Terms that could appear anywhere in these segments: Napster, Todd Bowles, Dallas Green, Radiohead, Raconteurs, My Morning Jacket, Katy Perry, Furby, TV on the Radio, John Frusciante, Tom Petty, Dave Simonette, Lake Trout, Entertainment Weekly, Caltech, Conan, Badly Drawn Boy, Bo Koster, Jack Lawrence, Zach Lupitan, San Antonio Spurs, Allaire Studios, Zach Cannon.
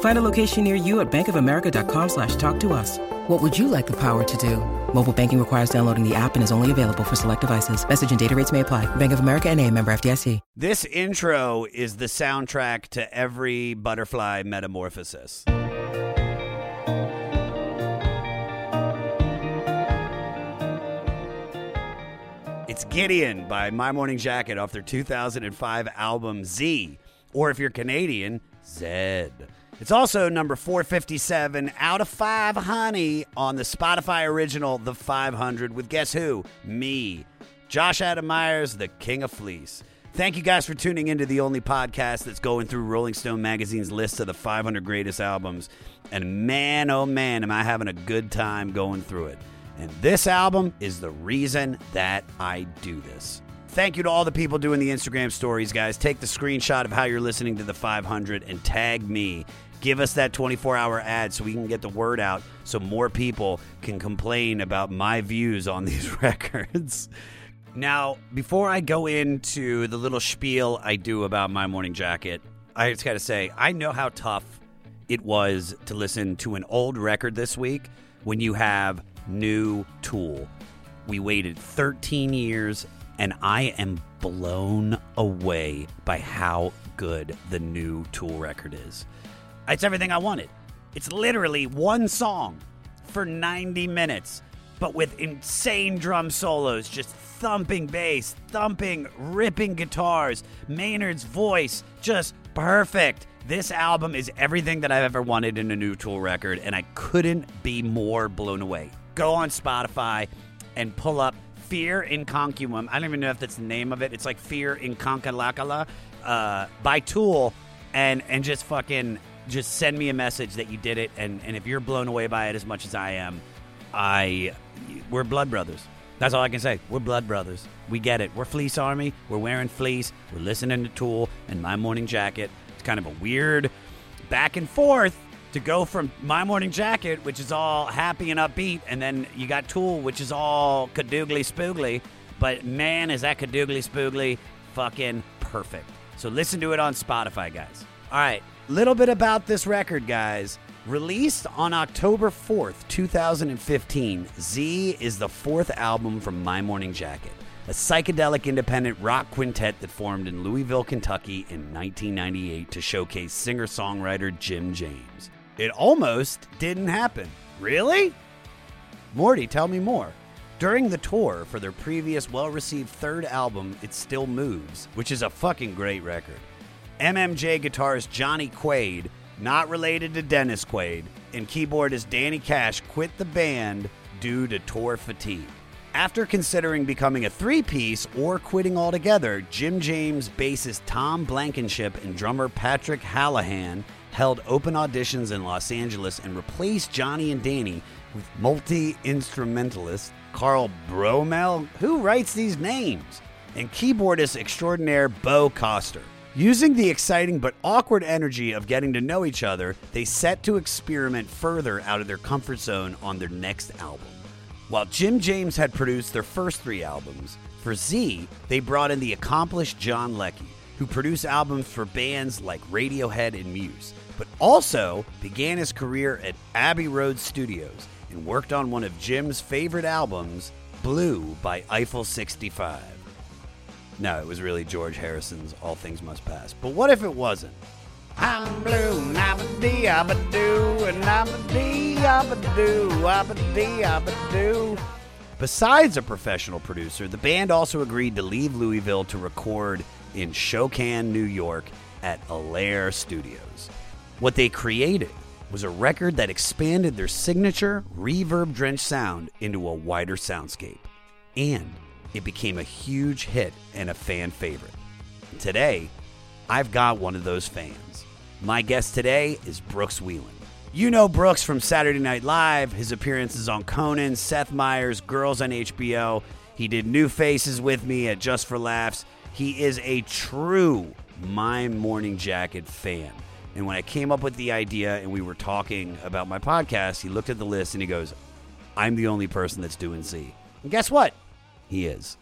Find a location near you at bankofamerica.com/talktous. What would you like the power to do? Mobile banking requires downloading the app and is only available for select devices. Message and data rates may apply. Bank of America NA, member FDIC. This intro is the soundtrack to every butterfly metamorphosis. It's Gideon by My Morning Jacket off their 2005 album Z, or if you're Canadian, Zed. It's also number 457 out of 5, honey, on the Spotify original, The 500, with guess who? Me. Josh Adam Myers, the King of Fleece. Thank you guys for tuning into the only podcast that's going through Rolling Stone Magazine's list of the 500 greatest albums. And man, oh man, am I having a good time going through it. And this album is the reason that I do this. Thank you to all the people doing the Instagram stories, guys. Take the screenshot of how you're listening to The 500 and tag me. Give us that 24-hour ad so we can get the word out so more people can complain about my views on these records. Now, before I go into the little spiel I do about My Morning Jacket, I just got to say, I know how tough it was to listen to an old record this week when you have new Tool. We waited 13 years, and I am blown away by how good the new Tool record is. It's everything I wanted. It's literally one song for 90 minutes, but with insane drum solos, just thumping bass, thumping, ripping guitars, Maynard's voice, just perfect. This album is everything that I've ever wanted in a new Tool record, and I couldn't be more blown away. Go on Spotify and pull up Fear Inconcuum. I don't even know if that's the name of it. It's like Fear Inconcuum by Tool, and just fucking... just send me a message that you did it, and if you're blown away by it as much as I am, we're blood brothers. That's all I can say. We're blood brothers. We get it. We're Fleece Army. We're wearing fleece. We're listening to Tool and My Morning Jacket. It's kind of a weird back and forth to go from My Morning Jacket, which is all happy and upbeat, and then you got Tool, which is all kadoogly-spoogly, but man, is that kadoogly-spoogly fucking perfect. So listen to it on Spotify, guys. All right. Little bit about this record, guys. Released on October 4th, 2015, Z is the fourth album from My Morning Jacket, a psychedelic independent rock quintet that formed in Louisville, Kentucky in 1998 to showcase singer-songwriter Jim James. It almost didn't happen. Really? Morty, tell me more. During the tour for their previous well-received third album, It Still Moves, which is a fucking great record, MMJ guitarist Johnny Quaid, not related to Dennis Quaid, and keyboardist Danny Cash quit the band due to tour fatigue. After considering becoming a three-piece or quitting altogether, Jim James bassist Tom Blankenship and drummer Patrick Hallahan held open auditions in Los Angeles and replaced Johnny and Danny with multi-instrumentalist Carl Bromel, who writes these names, and keyboardist extraordinaire Bo Koster. Using the exciting but awkward energy of getting to know each other, they set to experiment further out of their comfort zone on their next album. While Jim James had produced their first three albums, for Z, they brought in the accomplished John Leckie, who produced albums for bands like Radiohead and Muse, but also began his career at Abbey Road Studios and worked on one of Jim's favorite albums, Blue by Eiffel 65. No, it was really George Harrison's All Things Must Pass. But what if it wasn't? I'm blue, and I'm a dee, I'm a doo, and I'm a dee, I'm a doo, I'm a dee, I'm a doo. Besides a professional producer, the band also agreed to leave Louisville to record in Shokan, New York at Allaire Studios. What they created was a record that expanded their signature reverb-drenched sound into a wider soundscape. And it became a huge hit and a fan favorite. Today, I've got one of those fans. My guest today is Brooks Wheelan. You know Brooks from Saturday Night Live, his appearances on Conan, Seth Meyers, Girls on HBO. He did New Faces with me at Just for Laughs. He is a true My Morning Jacket fan. And when I came up with the idea and we were talking about my podcast, he looked at the list and he goes, I'm the only person that's doing Z. And guess what? He is.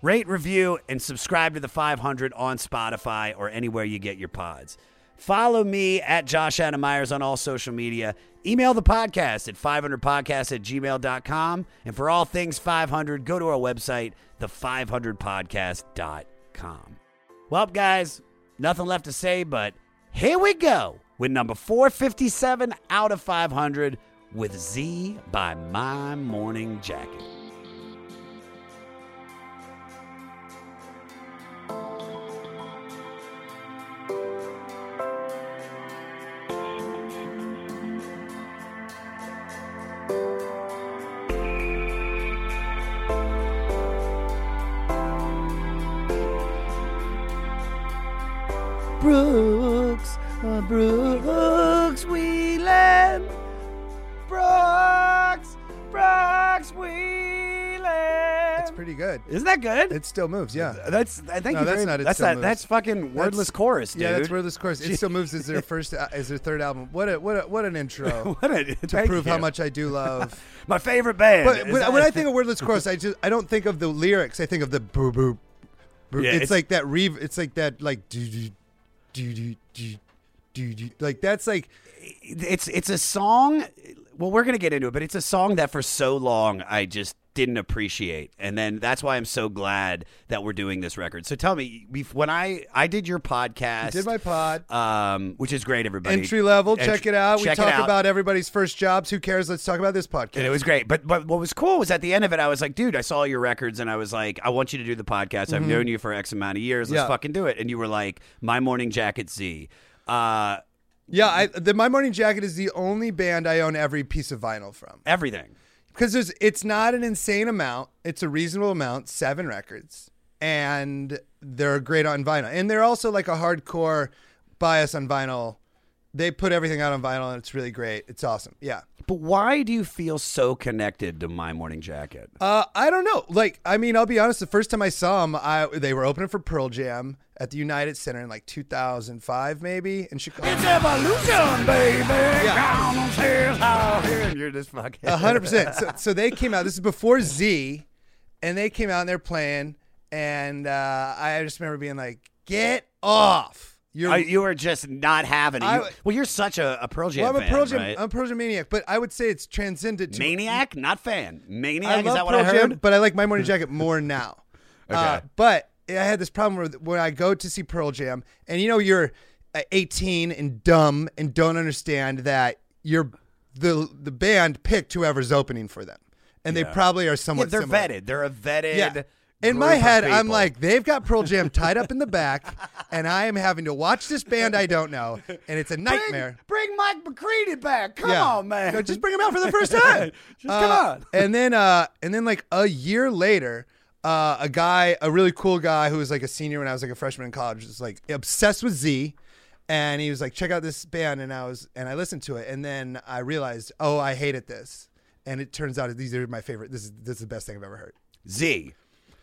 Rate, review, and subscribe to The 500 on Spotify or anywhere you get your pods. Follow me at Josh Adam Myers on all social media. Email the podcast at 500podcast@gmail.com. And for all things 500, go to our website, the500podcast.com. Well, guys, nothing left to say, but here we go with number 457 out of 500 with Z by My Morning Jacket. Brooks Wheelan, Brooks Wheelan. It's pretty good. Isn't that good? It still moves, yeah. That's fucking Wordless Chorus, dude. Yeah, that's Wordless Chorus. It Still Moves is their third album. What an intro. To prove how much I do love my favorite band. But when I think of Wordless Chorus, I don't think of the lyrics. I think of the boo boo. Yeah, it's like that it's a song. Well, we're gonna get into it, but it's a song that for so long I just didn't appreciate, and then that's why I'm so glad that we're doing this record. So tell me, when I did your podcast, I did my pod, which is great. Everybody, entry level, check it out. We talk about everybody's first jobs. Who cares? Let's talk about this podcast. And it was great. But what was cool was at the end of it, I was like, dude, I saw your records, and I was like, I want you to do the podcast. Mm-hmm. I've known you for X amount of years. Let's fucking do it. And you were like, My Morning Jacket Z. My Morning Jacket is the only band I own every piece of vinyl from. Everything. Because it's not an insane amount. It's a reasonable amount, 7 records. And they're great on vinyl. And they're also like a hardcore bias on vinyl. They put everything out on vinyl, and it's really great. It's awesome. Yeah. But why do you feel so connected to My Morning Jacket? I don't know. I'll be honest. The first time I saw them, they were opening for Pearl Jam at the United Center in 2005 maybe in Chicago. It's evolution, baby. Yeah. You're just fucking 100%. So they came out. This is before Z, and they came out and they're playing. And I just remember being like, "Get off." You were just not having it. You're such a Pearl Jam fan, right? I'm a Pearl Jam maniac, but I would say it's transcended to... Maniac? Not fan. Maniac, is that what Pearl I heard? Jam, but I like My Morning Jacket more now. Okay. But I had this problem when I go to see Pearl Jam, and you're 18 and dumb and don't understand that you're the band picked whoever's opening for them. And they probably are somewhat similar. Vetted. They're a vetted... Yeah. In my head, I'm like, they've got Pearl Jam tied up in the back, and I am having to watch this band I don't know, and it's a nightmare. Bring Mike McCready back. Come on, man. No, just bring him out for the first time. Come on. And then like a year later, a really cool guy who was like a senior when I was like a freshman in college was like obsessed with Z, and he was like, check out this band, and I listened to it, and then I realized, oh, I hated this, and it turns out these are my favorite. This is the best thing I've ever heard. Z.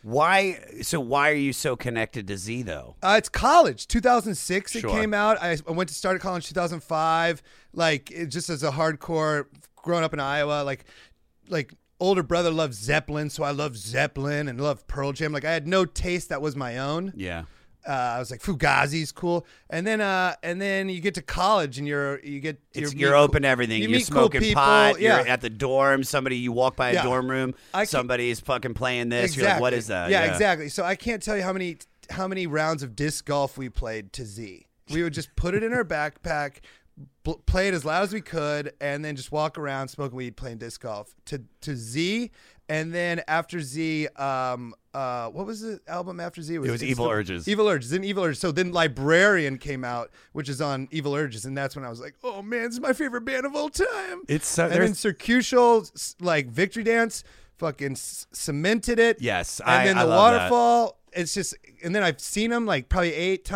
Why? So why are you so connected to Z though? It's college, 2006. Sure. It came out. I went to start at college 2005. It just as a hardcore, growing up in Iowa, like older brother loved Zeppelin, so I loved Zeppelin and loved Pearl Jam. I had no taste that was my own. Yeah. I was like, Fugazi's cool, and then you get to college and you're open to everything. You're smoking cool pot. Yeah. You're at the dorm. Somebody you walk by a dorm room. Somebody's fucking playing this. Exactly. You're like, what is that? Yeah, exactly. So I can't tell you how many rounds of disc golf we played to Z. We would just put it in our backpack, play it as loud as we could, and then just walk around smoking weed, playing disc golf to Z. And then after Z, what was the album after Z? It was Evil Urges. Evil Urges, and Evil Urges. So then Librarian came out, which is on Evil Urges, and that's when I was like, oh man, this is my favorite band of all time. It's so, and then Circuitial, like Victory Dance, fucking cemented it. Yes, and then the Waterfall. That. It's just, and then I've seen them like probably 8 to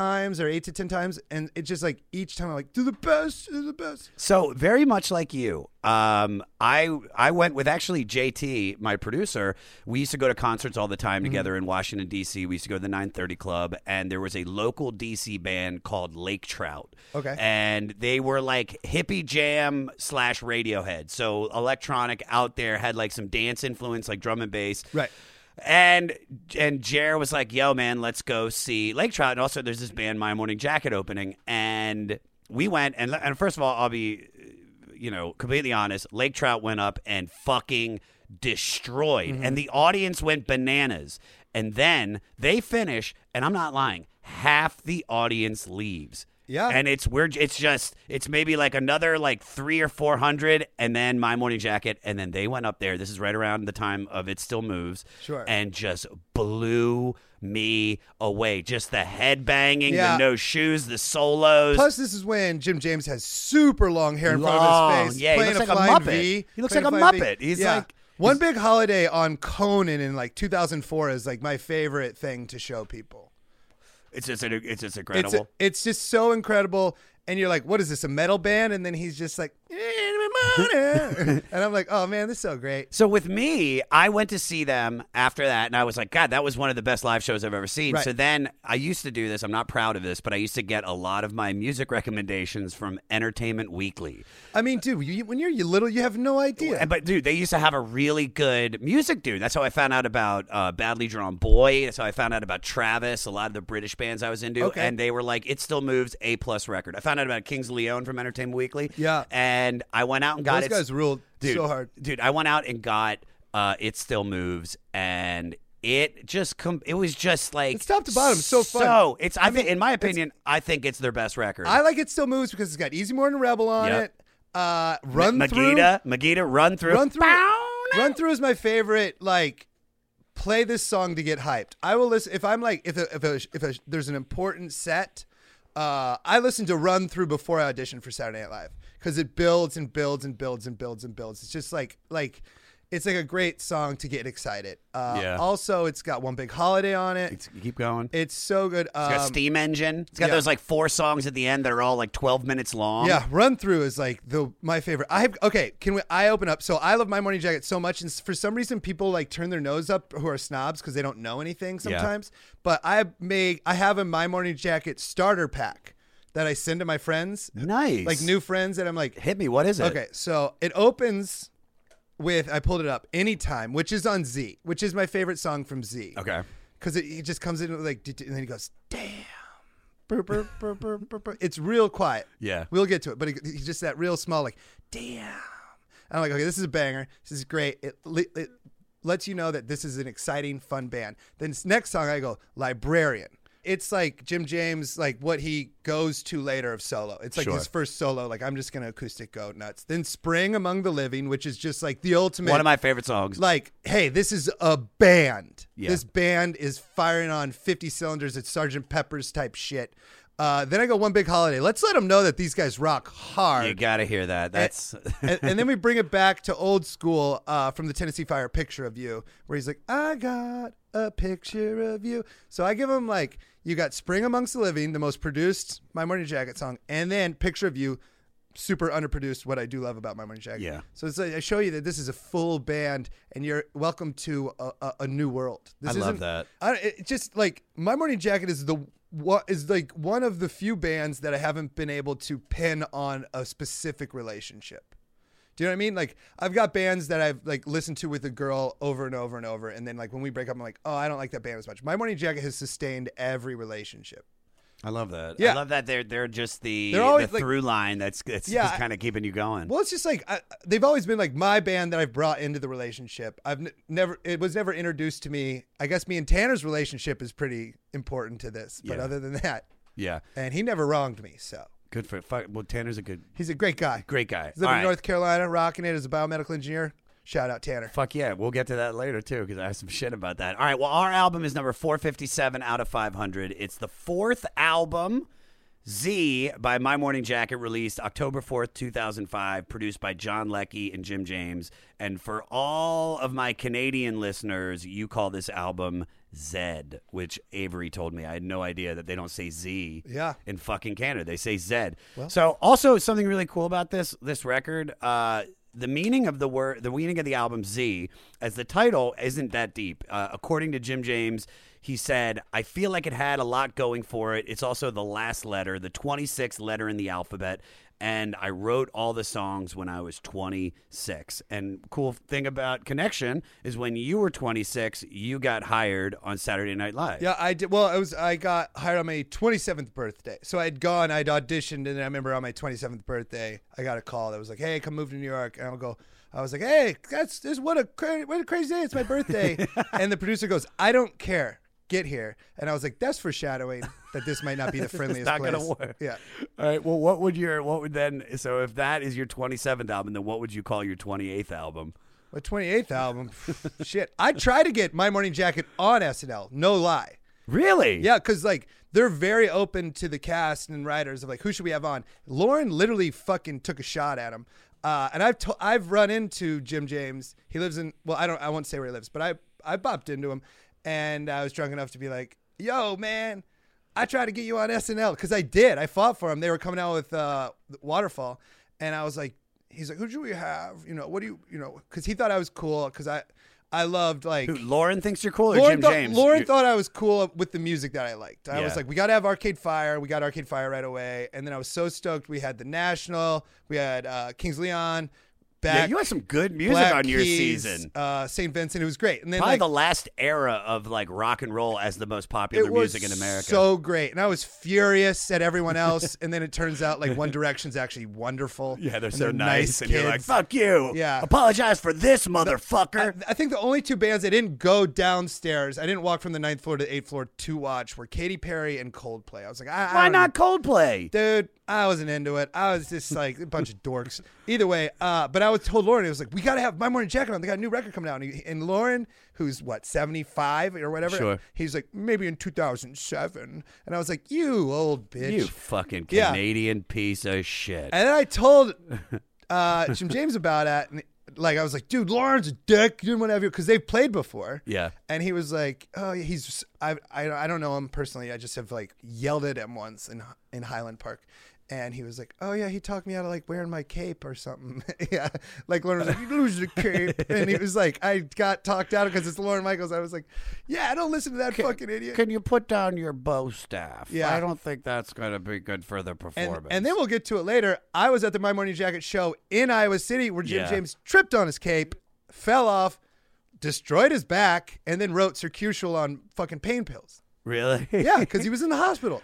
10 times, and it's just like each time I'm like, do the best, do the best. So very much like you. I went with actually JT, my producer. We used to go to concerts all the time together in Washington, D.C. We used to go to the 930 Club, and there was a local D.C. band called Lake Trout. Okay. And they were like hippie jam / Radiohead. So electronic out there, had like some dance influence, like drum and bass. Right. And Jer was like, yo, man, let's go see Lake Trout. And also there's this band, My Morning Jacket, opening. And we went, and first of all, I'll be... you know, completely honest, Lake Trout went up and fucking destroyed. Mm-hmm. And the audience went bananas. And then they finish, and I'm not lying, half the audience leaves. Yeah. And it's weird. It's just, it's maybe like another like 300 or 400, and then My Morning Jacket. And then they went up there. This is right around the time of It Still Moves. Sure. And just blew me away. Just the head banging, the no shoes, the solos. Plus, this is when Jim James has super long hair in front of his face. Yeah, he looks like a Muppet. He looks like a Muppet. He's like... One Big Holiday on Conan in like 2004 is like my favorite thing to show people. It's just incredible. It's just so incredible. And you're like, what is this, a metal band? And then he's just like, and I'm like, oh, man, this is so great. So with me, I went to see them after that, and I was like, God, that was one of the best live shows I've ever seen. Right. So then I used to do this. I'm not proud of this, but I used to get a lot of my music recommendations from Entertainment Weekly. I mean, dude, when you're little, you have no idea. But, dude, they used to have a really good music dude. That's how I found out about Badly Drawn Boy. That's how I found out about Travis, a lot of the British bands I was into. Okay. And they were like, It Still Moves, A+ record. I found out about Kings of Leon from Entertainment Weekly. Yeah. And I went out and got it. Those guys ruled so hard. Dude, I went out and got It Still Moves, and it just it was just like, it's top to bottom, so fun. So it's in my opinion, I think it's their best record. I like It Still Moves because it's got Easy More and Rebel on it. Run Through is my favorite. Like, play this song to get hyped. I will listen if I'm like if there's an important set. I listened to Run Through before I auditioned for Saturday Night Live because it builds and builds and builds and builds and builds. It's just like it's like a great song to get excited. Also, it's got One Big Holiday on it. Keep going. It's so good. It's got Steam Engine. It's got those like 4 songs at the end that are all like 12 minutes long. Yeah, Run Through is like my favorite. I open up? So I love My Morning Jacket so much, and for some reason people like turn their nose up who are snobs because they don't know anything sometimes. Yeah. But I have a My Morning Jacket starter pack that I send to my friends. Nice, like new friends that I'm like, hit me. What is it? Okay, so it opens with, I pulled it up, Anytime, which is on Z, which is my favorite song from Z. Okay. Because it just comes in like, and then he goes, damn. It's real quiet. Yeah. We'll get to it. But he's just that real small, like, damn. I'm like, okay, this is a banger. This is great. It lets you know that this is an exciting, fun band. Then this next song, I go, Librarian. It's like Jim James, like what he goes to later of solo. It's like his first solo, like I'm just going to acoustic go nuts. Then Spring Among the Living, which is just like the ultimate. One of my favorite songs. Like, hey, this is a band. Yeah. This band is firing on 50 cylinders. It's Sgt. Pepper's type shit. Then I go One Big Holiday. Let's let them know that these guys rock hard. You got to hear that. That's and then we bring it back to old school from the Tennessee Fire, Picture of You, where he's like, I got a picture of you. So I give him like, you got Spring Amongst the Living, the most produced My Morning Jacket song, and then Picture of You, super underproduced, what I do love about My Morning Jacket. Yeah. So it's like, I show you that this is a full band, and you're welcome to a new world. This I love that. It's just like My Morning Jacket is like one of the few bands that I haven't been able to pin on a specific relationship. Do you know what I mean? Like, I've got bands that I've like listened to with a girl over and over and over, and then like when we break up, I'm like, oh, I don't like that band as much. My Morning Jacket has sustained every relationship. I love that. Yeah. I love that they're just they're always the through line that's kind of keeping you going. Well, it's just like they've always been like my band that I've brought into the relationship. It was never introduced to me. I guess me and Tanner's relationship is pretty important to this, but other than that, and he never wronged me, so. Good for it. Well, Tanner's a good. He's a great guy. He's living in North Carolina, rocking it as a biomedical engineer. Shout out Tanner. Fuck yeah. We'll get to that later, too, because I have some shit about that. All right. Well, our album is number 457 out of 500. It's the fourth album, Z, by My Morning Jacket, released October 4th, 2005, produced by John Leckie and Jim James. And for all of my Canadian listeners, you call this album Zed, which Avery told me. I had no idea that they don't say Z in fucking Canada. They say Zed. Well. So also something really cool about this record, the meaning of the word, the meaning of the album Z, as the title, isn't that deep. According to Jim James, he said, "I feel like it had a lot going for it. It's also the last letter, the 26th letter in the alphabet. And I wrote all the songs when I was 26. And cool thing about Connection is when you were 26, you got hired on Saturday Night Live. Yeah, I did. Well, I got hired on my 27th birthday. So I'd auditioned, and I remember on my 27th birthday, I got a call that was like, "Hey, come move to New York." And I was like, "Hey, that's what a crazy day! It's my birthday." And the producer goes, "I don't care. Get here." And I was like, that's foreshadowing that this might not be the friendliest place. It's not going to work. Yeah. All right. Well, so if that is your 27th album, then what would you call your 28th album? My 28th album? Shit. I tried to get My Morning Jacket on SNL. No lie. Really? Yeah. Because they're very open to the cast and writers of who should we have on? Lauren literally fucking took a shot at him. And I've run into Jim James. He lives in, I won't say where he lives, but I bopped into him. And I was drunk enough to be like, "Yo, man, I tried to get you on SNL," because I did. I fought for him. They were coming out with Waterfall, and I was like, "He's like, who should we have? What do you, Because he thought I was cool. Because I loved Who, Lauren thinks you're cool, or Jim James? Lauren thought I was cool with the music that I liked. I was like, we got to have Arcade Fire. We got Arcade Fire right away. And then I was so stoked. We had The National. We had Kings Leon. Back, yeah, you had some good music on your season. St. Vincent, it was great. And then probably the last era of rock and roll as the most popular music in America. So great. And I was furious at everyone else. And then it turns out One Direction's actually wonderful. Yeah, they're nice. And you're like, fuck you. Yeah. Apologize for this, motherfucker. I think the only two bands that didn't go downstairs, I didn't walk from the 9th floor to the 8th floor to watch, were Katy Perry and Coldplay. I was like, why not Coldplay? Dude, I wasn't into it. I was just a bunch of dorks. Either way, but I was told Lauren, it was like, we got to have My Morning Jacket on. They got a new record coming out. And Lauren, who's 75 or whatever? Sure. He's like, maybe in 2007. And I was like, you old bitch. You fucking Canadian piece of shit. And then I told Jim James about it. And I was like, dude, Lauren's a dick. You didn't want to have you because they've played before. Yeah. And he was like, oh, he's just, I don't know him personally. I just have yelled at him once in Highland Park. And he was like, oh, yeah, he talked me out of wearing my cape or something. Yeah. Lauren was like, you lose your cape. And he was like, I got talked out because it's Lorne Michaels. I was like, yeah, I don't listen to that fucking idiot. Can you put down your bow staff? Yeah. I don't think that's going to be good for the performance. And then we'll get to it later. I was at the My Morning Jacket show in Iowa City where Jim James tripped on his cape, fell off, destroyed his back, and then wrote Circuitial on fucking pain pills. Really? Yeah, because he was in the hospital.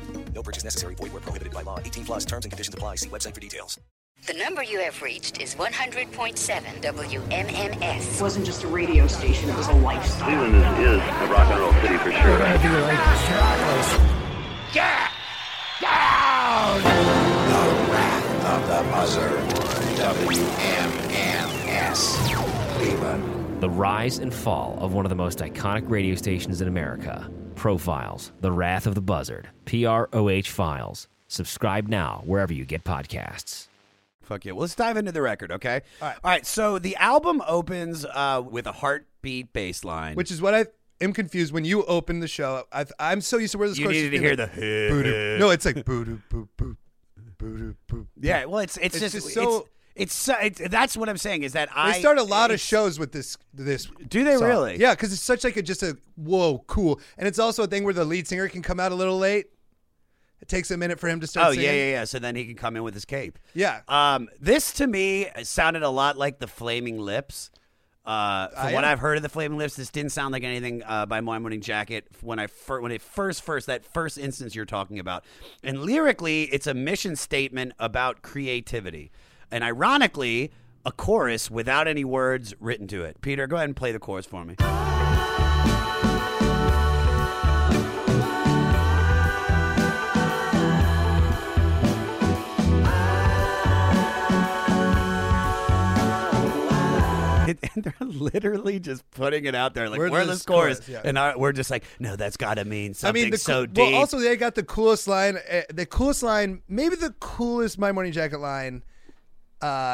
No purchase necessary. Void where prohibited by law. 18 plus terms and conditions apply. See website for details. The number you have reached is 100.7 WMMS. It wasn't just a radio station. It was a lifestyle. Cleveland is a rock and roll city for sure. I do like Chicago's. Get down! The Wrath of the Buzzer. WMMS. Cleveland. The rise and fall of one of the most iconic radio stations in America. Profiles, The Wrath of the Buzzard, PROH Files. Subscribe now wherever you get podcasts. Fuck yeah. Well, let's dive into the record, okay? All right. So the album opens with a heartbeat bass line. Which is what I am confused. When you open the show, I'm so used to where this goes. You needed to hear the... No, it's like... boo-doo, boo-boo, boo-doo, boo-boo. Yeah, well, it's just so... It's that's what I'm saying is that I start a lot of shows with this. Do they song. Really? Yeah, because it's such just a whoa cool, and it's also a thing where the lead singer can come out a little late. It takes a minute for him to start singing. Yeah. So then he can come in with his cape. Yeah. This to me sounded a lot like the Flaming Lips. From what I've heard of the Flaming Lips, this didn't sound like anything by My Morning Jacket when it first instance you're talking about. And lyrically, it's a mission statement about creativity. And ironically, a chorus without any words written to it. Peter, go ahead and play the chorus for me. And they're literally just putting it out there, like, we're the chorus. Yeah. And we're just like, no, that's got to mean something deep. Well, also, they got the coolest line. Maybe the coolest My Morning Jacket line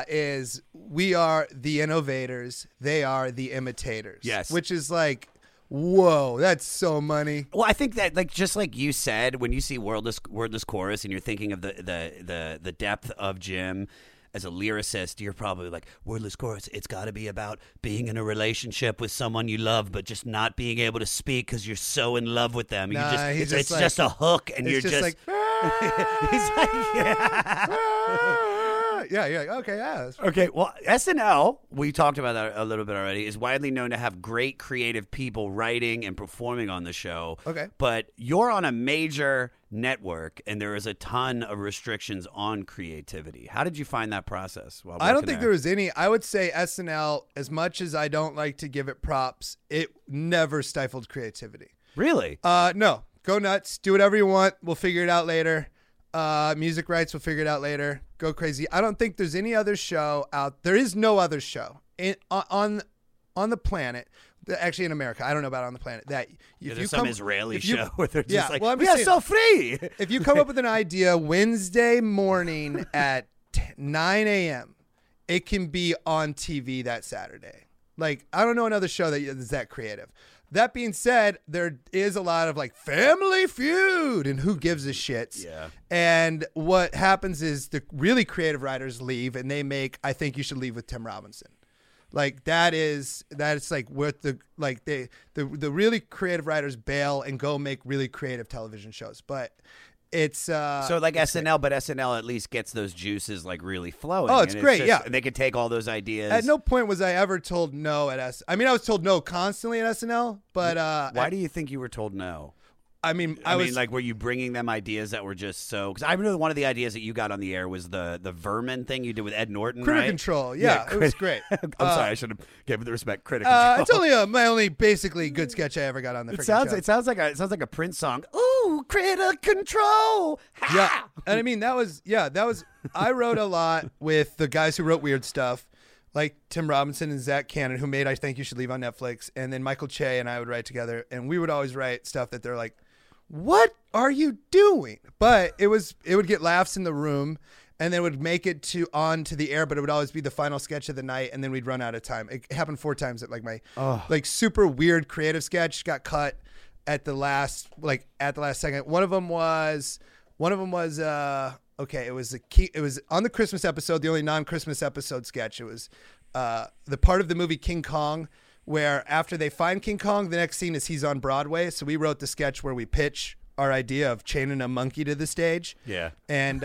is, we are the innovators, they are the imitators. Yes. Which is like, whoa, that's so money. Well, I think that, like, just like you said, when you see Wordless Chorus and you're thinking of the depth of Jim as a lyricist, you're probably like, Wordless Chorus, it's got to be about being in a relationship with someone you love, but just not being able to speak because you're so in love with them. It's just a hook, and you're just like, he's like, yeah, you're like, okay, yeah, that's right. Okay, well, SNL, we talked about that a little bit already, is widely known to have great creative people writing and performing on the show. Okay, but you're on a major network, and there is a ton of restrictions on creativity. How did you find that process? I don't think there was any. I would say SNL, as much as I don't like to give it props, it never stifled creativity. Really? No. Go nuts. Do whatever you want. We'll figure it out later. Music rights, we'll figure it out later. Go crazy. I don't think there's any other show out. There is no other show on the planet. Actually, in America, I don't know about on the planet. That if there's some Israeli show where they're just like, well, we are so free. If you come up with an idea Wednesday morning at 9 a.m., it can be on TV that Saturday. Like, I don't know another show that is that creative. That being said, there is a lot of like Family Feud and who gives a shit. Yeah. And what happens is the really creative writers leave, and they make I Think You Should Leave with Tim Robinson. Like that is like what the really creative writers bail and go make really creative television shows. But it's so like SNL, great. But SNL at least gets those juices like really flowing. Oh, it's great, yeah. And they could take all those ideas. At no point was I ever told no at SNL. I mean, I was told no constantly at SNL. But why do you think you were told no? I mean, like, were you bringing them ideas that were just so? Because I remember one of the ideas that you got on the air was the vermin thing you did with Ed Norton, Critter Control. Yeah, it was great. I'm sorry, I should have given the respect. Critter Control. It's only my only basically good sketch I ever got on the. It sounds like a Prince song. Ooh, Critter Control. Ha! Yeah, and I mean that was. I wrote a lot with the guys who wrote weird stuff, like Tim Robinson and Zach Cannon, who made I Think You Should Leave on Netflix, and then Michael Che and I would write together, and we would always write stuff that they're like, what are you doing? But it would get laughs in the room, and then would make it to the air, but it would always be the final sketch of the night, and then we'd run out of time. It happened 4 times at my super weird creative sketch got cut at the last second. One of them was it was on the Christmas episode, the only non-Christmas episode sketch. It was the part of the movie King Kong, where after they find King Kong, the next scene is he's on Broadway. So we wrote the sketch where we pitch our idea of chaining a monkey to the stage. Yeah. And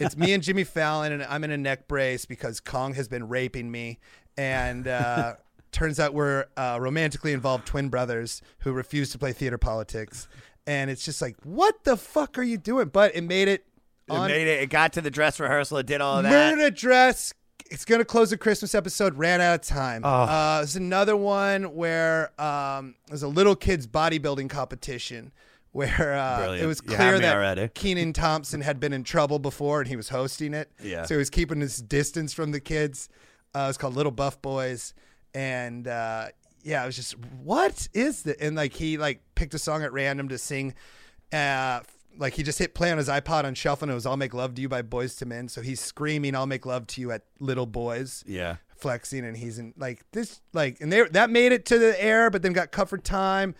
it's me and Jimmy Fallon, and I'm in a neck brace because Kong has been raping me. And turns out we're romantically involved twin brothers who refuse to play theater politics. And it's just like, what the fuck are you doing? But it made it. It got to the dress rehearsal. It did all of that. Murdered a dress. It's going to close the Christmas episode. Ran out of time. Oh. There's another one where there's a little kid's bodybuilding competition where it was clear that Kenan Thompson had been in trouble before and he was hosting it. Yeah. So he was keeping his distance from the kids. It's called Little Buff Boys. And it was just, what is this? And like he like picked a song at random to sing. Like he just hit play on his iPod on shuffle, and it was "I'll Make Love to You" by Boyz II Men. So he's screaming "I'll Make Love to You" at little boys, flexing, and he's in like this, like, and that made it to the air, but then got cut for time.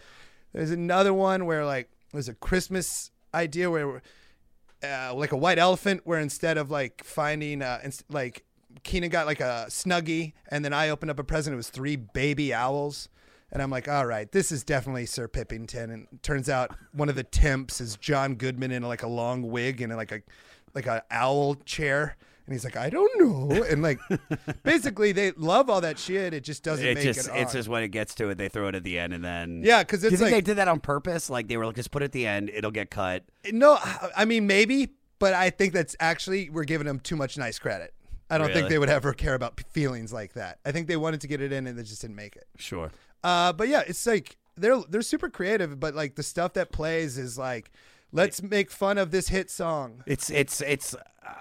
There's another one where like there's a Christmas idea where like a white elephant, where instead of like finding like Kenan got like a Snuggie, and then I opened up a present. It was 3 baby owls. And I'm like, all right, this is definitely Sir Pippington. And it turns out one of the temps is John Goodman in like a long wig and like a owl chair. And he's like, I don't know. And like, basically, they love all that shit. It just doesn't make it on. It's just when it gets to it, they throw it at the end, and then yeah, because it's like they did that on purpose. Like they were like, just put it at the end, it'll get cut. No, I mean maybe, but I think that's actually we're giving them too much nice credit. I don't think they would ever care about feelings like that. I think they wanted to get it in, and they just didn't make it. Sure. But yeah, it's like they're super creative, but like the stuff that plays is like, let's make fun of this hit song. It's.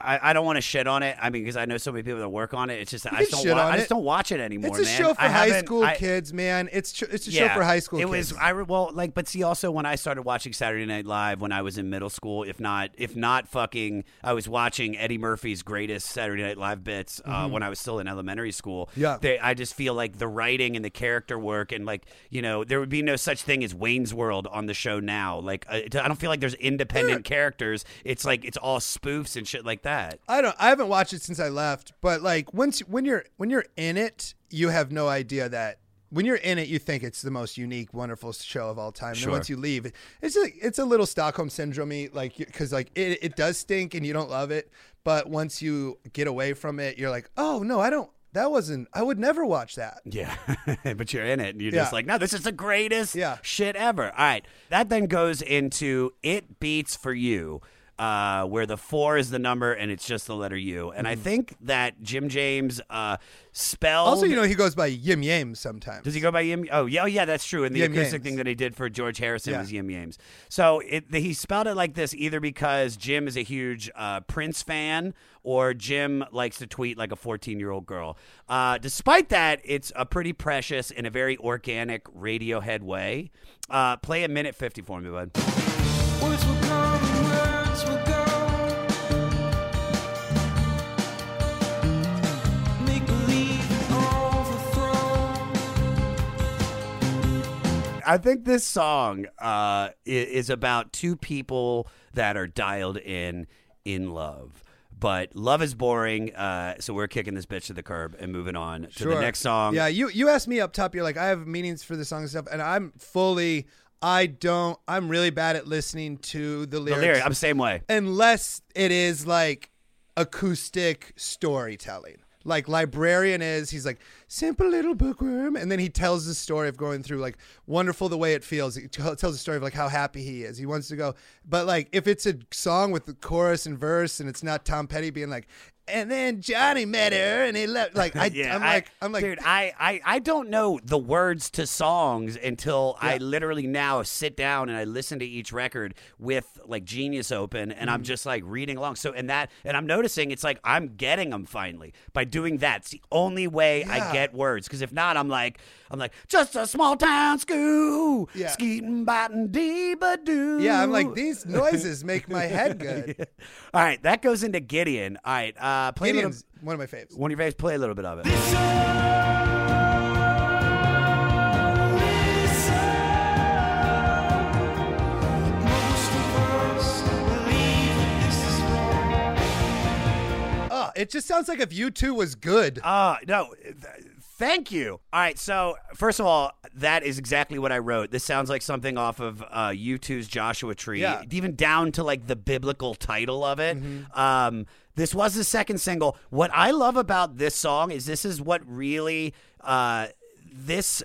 I don't want to shit on it. I mean, because I know so many people that work on it. It's just I just don't watch it anymore. It's a show for high school kids, man. It's a show for high school kids. It was but see, also when I started watching Saturday Night Live when I was in middle school, if not fucking, I was watching Eddie Murphy's greatest Saturday Night Live bits when I was still in elementary school. Yeah, I just feel like the writing and the character work and like you know there would be no such thing as Wayne's World on the show now. Like I don't feel like there's independent characters. It's like it's all spoofs and shit like that. I haven't watched it since I left, but like when you're in it, you have no idea that when you're in it, you think it's the most unique, wonderful show of all time. Sure. And once you leave, it's a little Stockholm syndrome-y, like because like it does stink and you don't love it. But once you get away from it, you're like, oh no, I would never watch that. Yeah. But you're in it and you're just like, no, this is the greatest shit ever. All right. That then goes into It Beats for You. Where the 4 is the number and it's just the letter U. And I think that Jim James spelled... Also, you know, he goes by Yim Yames sometimes. Does he go by Yim? Oh, yeah, that's true. And the Yim acoustic Yames thing that he did for George Harrison was Yim Yames. So he spelled it like this either because Jim is a huge Prince fan or Jim likes to tweet like a 14-year-old girl. Despite that, it's a pretty precious in a very organic Radiohead way. Play a minute 50 for me, bud. Words will come, words will go. Make believe and overthrow. I think this song is about two people that are dialed in love. But love is boring, so we're kicking this bitch to the curb and moving on to the next song. Yeah, you asked me up top, you're like, I have meanings for the song and stuff, and I'm really bad at listening to the lyrics. I'm the same way. Unless it is like acoustic storytelling. Like Librarian he's like, simple little bookworm. And then he tells the story of going through like wonderful the way it feels. He tells the story of like how happy he is. He wants to go. But like if it's a song with the chorus and verse and it's not Tom Petty being like, and then Johnny met her, and he left. Like I'm like, dude, I don't know the words to songs until I literally now sit down and I listen to each record with like Genius open, and I'm just like reading along. So and I'm noticing it's like I'm getting them finally by doing that. It's the only way I get words, because if not, I'm like just a small town school, skeetin' bitin' dee-ba-doo. Yeah, I'm like these noises make my head good. Yeah. All right, that goes into Gideon. All right. Play one of my faves. One of your faves. Play a little bit of it. Oh, it just sounds like if U2 was good. No. Thank you. All right. So first of all, that is exactly what I wrote. This sounds like something off of U2's Joshua Tree, even down to like the biblical title of it. Mm-hmm. This was the second single. What I love about this song is this is what really this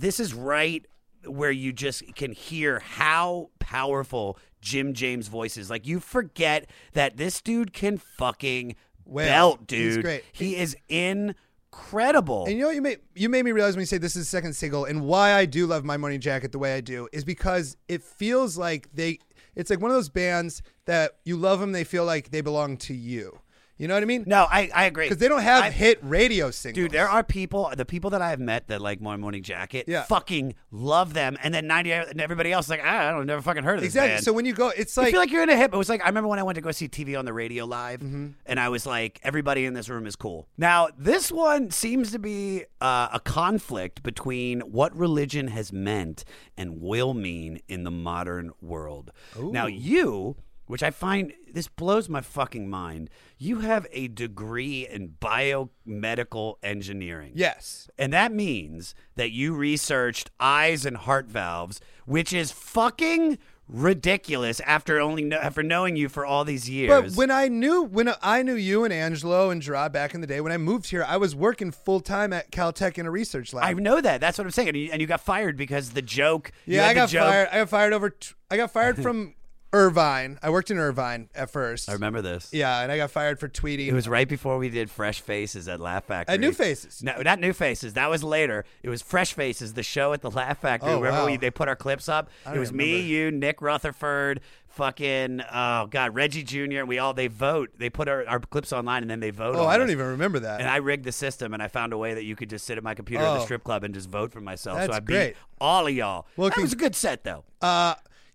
is right where you just can hear how powerful Jim James' voice is. Like you forget that this dude can fucking belt, dude. He's great. He is in. Incredible. And you know what you made me realize when you say this is the second single, and why I do love My Morning Jacket the way I do is because it feels like it's like one of those bands that you love them, they feel like they belong to you. You know what I mean? No, I agree. Because they don't have hit radio singles. Dude, there are people, the people that I have met that like My Morning Jacket fucking love them. And then 98 and everybody else is like, I don't never fucking heard of this band. So when you go, it's like. You feel like you're in a hip. It was like, I remember when I went to go see TV on the Radio Live and I was like, everybody in this room is cool. Now, this one seems to be a conflict between what religion has meant and will mean in the modern world. Ooh. Now, which I find, this blows my fucking mind. You have a degree in biomedical engineering. Yes. And that means that you researched eyes and heart valves, which is fucking ridiculous after knowing you for all these years. But when I knew you and Angelo and Gerard back in the day, when I moved here, I was working full time at Caltech in a research lab. I know that. That's what I'm saying. And you got fired because the joke. Yeah, I got fired. I got fired from Irvine. I worked in Irvine at first. I remember this. Yeah, and I got fired for tweeting. It was right before we did Fresh Faces at Laugh Factory. At New Faces. No, not New Faces. That was later. It was Fresh Faces, the show at the Laugh Factory. Oh, remember they put our clips up? It was me, you, Nick Rutherford, fucking, oh, God, Reggie Jr. And they vote. They put our clips online and then they vote. Oh, I don't even remember that. And I rigged the system and I found a way that you could just sit at my computer at the strip club and just vote for myself. That's so I beat all of y'all. Well, that was a good set, though.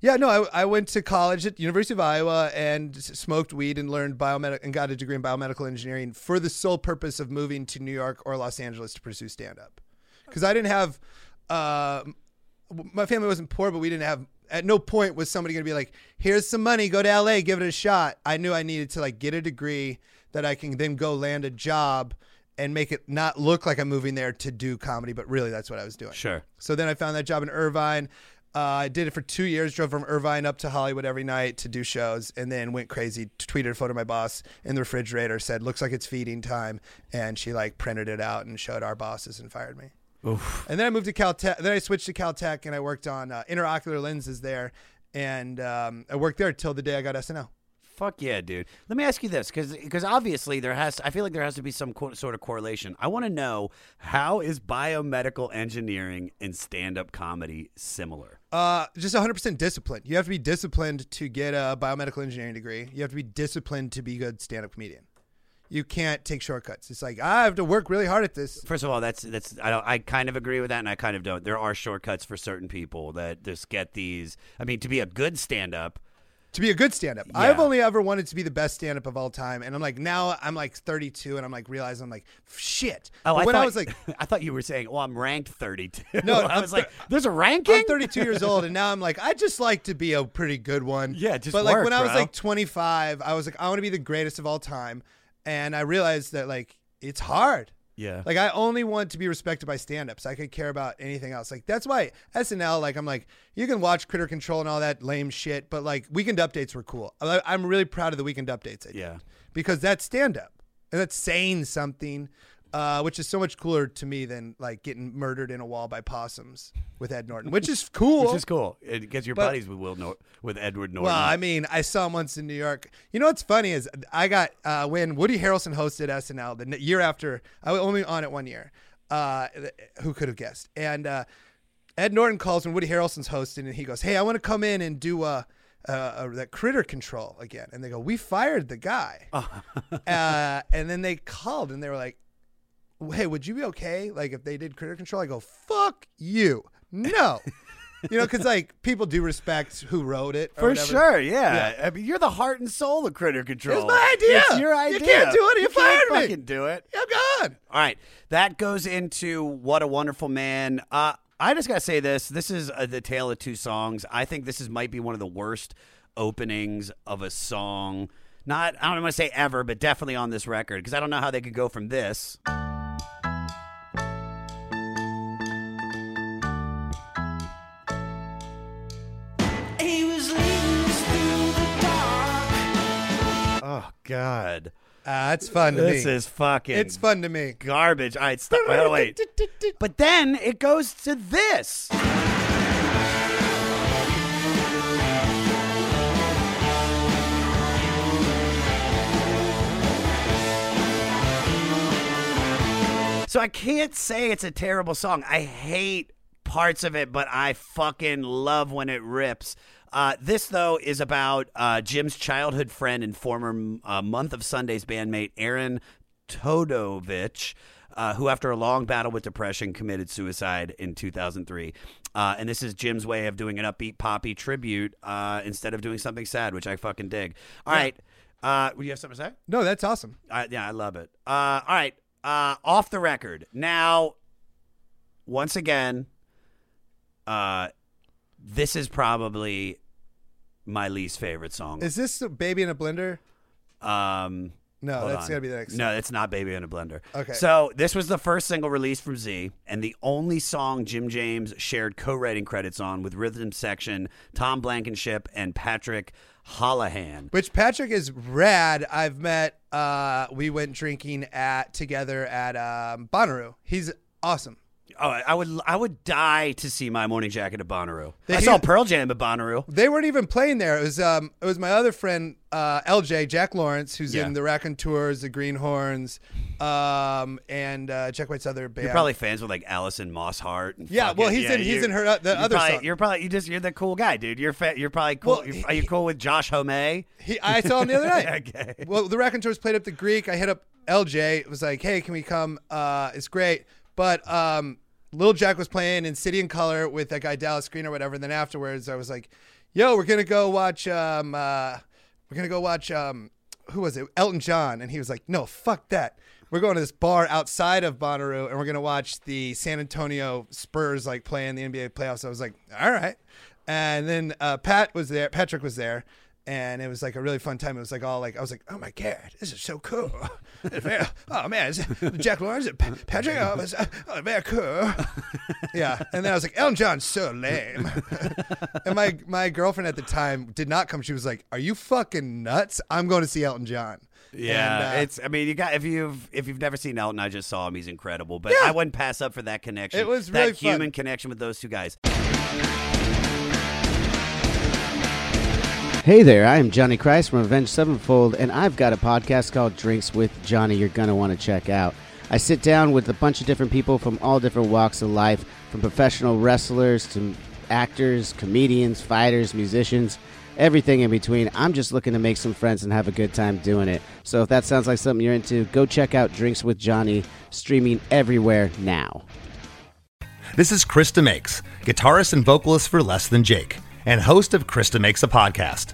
Yeah, no, I went to college at University of Iowa and smoked weed and learned and got a degree in biomedical engineering for the sole purpose of moving to New York or Los Angeles to pursue stand-up. Because I didn't have, my family wasn't poor, but we didn't have, at no point was somebody going to be like, here's some money, go to LA, give it a shot. I knew I needed to get a degree that I can then go land a job and make it not look like I'm moving there to do comedy, but really that's what I was doing. Sure. So then I found that job in Irvine. I did it for 2 years, drove from Irvine up to Hollywood every night to do shows, and then went crazy, tweeted a photo of my boss in the refrigerator, said, looks like it's feeding time, and she printed it out and showed our bosses and fired me. Oof. And then I moved to Caltech, then I switched to Caltech, and I worked on intraocular lenses there, and I worked there till the day I got SNL. Fuck yeah, dude. Let me ask you this, because obviously I feel like there has to be some sort of correlation. I want to know, how is biomedical engineering and stand-up comedy similar? Just 100% discipline. You have to be disciplined to get a biomedical engineering degree. You have to be disciplined to be a good stand-up comedian. You can't take shortcuts. It's I have to work really hard at this. First of all, that's I kind of agree with that, and I kind of don't. There are shortcuts for certain people that just get these. I mean, to be a good stand-up. Yeah. I've only ever wanted to be the best stand-up of all time. And now I'm 32 and realizing I'm shit. Oh, I thought you were saying, oh, I'm ranked 32. No, I was there's a ranking? I'm 32 years old and now I'm I just like to be a pretty good one. Yeah, But when I was 25, I was I want to be the greatest of all time. And I realized that it's hard. Yeah. I only want to be respected by stand-ups. I could care about anything else. That's why SNL, I'm you can watch Critter Control and all that lame shit, but weekend updates were cool. I'm really proud of the weekend updates I did. Yeah. Because that's stand-up. And that's saying something, which is so much cooler to me than getting murdered in a wall by possums with Ed Norton, which is cool. It gets your buddies with Edward Norton. Well, I saw him once in New York. You know what's funny is I got when Woody Harrelson hosted SNL the year after. I was only on it 1 year. Who could have guessed? And Ed Norton calls when Woody Harrelson's hosting, and he goes, "Hey, I want to come in and do that Critter Control again." And they go, "We fired the guy." And then they called and they were like, hey, would you be okay? If they did Critter Control, I go, fuck you. No. Because people do respect who wrote it. Or whatever. Sure, yeah. I mean, you're the heart and soul of Critter Control. It's my idea. It's your idea. You can't do it. You fired me. You can't do it. I'm gone. All right. That goes into What a Wonderful Man. I just got to say this. This is the tale of two songs. I think this might be one of the worst openings of a song. I don't want to say ever, but definitely on this record. Because I don't know how they could go from this. God, that's fun to me. This is fucking. It's fun to me. Garbage. All right, stop. Wait. But then it goes to this. So I can't say it's a terrible song. I hate parts of it, but I fucking love when it rips. This, though, is about Jim's childhood friend and former Month of Sundays bandmate Aaron Todovich, who, after a long battle with depression, committed suicide in 2003. And this is Jim's way of doing an upbeat, poppy tribute instead of doing something sad, which I fucking dig. All right. Would you have something to say? No, that's awesome. Yeah, I love it. All right. Off the record. Now, once again, this is probably my least favorite song. Is this Baby in a Blender? No, that's going to be the next No, it's not Baby in a Blender. Okay. So this was the first single released from Z, and the only song Jim James shared co-writing credits on with rhythm section Tom Blankenship and Patrick Hallahan. Which Patrick is rad. I've met, we went drinking together at Bonnaroo. He's awesome. Oh, I would die to see My Morning Jacket at Bonnaroo. I saw Pearl Jam at Bonnaroo. They weren't even playing there. It was my other friend LJ, Jack Lawrence, who's in the Raconteurs, the Greenhorns, and Jack White's other band. You're probably fans with like Allison Mosshart. And he's in her other song. You're the cool guy, dude. You're probably cool. Well, are you cool with Josh Homme? I saw him the other night. Okay. Well, the Raconteurs played up the Greek. I hit up LJ. It was like, hey, can we come? It's great, but Lil Jack was playing in City and Color with that guy Dallas Green or whatever. And then afterwards, I was like, "Yo, we're gonna go watch who was it? Elton John." And he was like, "No, fuck that. We're going to this bar outside of Bonnaroo, and we're gonna watch the San Antonio Spurs like play in the NBA playoffs." I was like, "All right." And then Patrick was there, and it was like a really fun time. It was like all like I was like, "Oh my god, this is so cool." Oh man, Jack Lawrence, Patrick, oh, very cool. Yeah, and then I was like, Elton John's so lame. And my girlfriend at the time did not come. She was like, "Are you fucking nuts? I'm going to see Elton John." Yeah, and, it's. I mean, if you've never seen Elton, I just saw him. He's incredible. But I wouldn't pass up for that connection. It was really human connection with those two guys. Hey there, I am Johnny Christ from Avenged Sevenfold, and I've got a podcast called Drinks with Johnny you're going to want to check out. I sit down with a bunch of different people from all different walks of life, from professional wrestlers to actors, comedians, fighters, musicians, everything in between. I'm just looking to make some friends and have a good time doing it. So if that sounds like something you're into, go check out Drinks with Johnny, streaming everywhere now. This is Chris DeMakes, guitarist and vocalist for Less Than Jake, and host of Chris DeMakes a Podcast,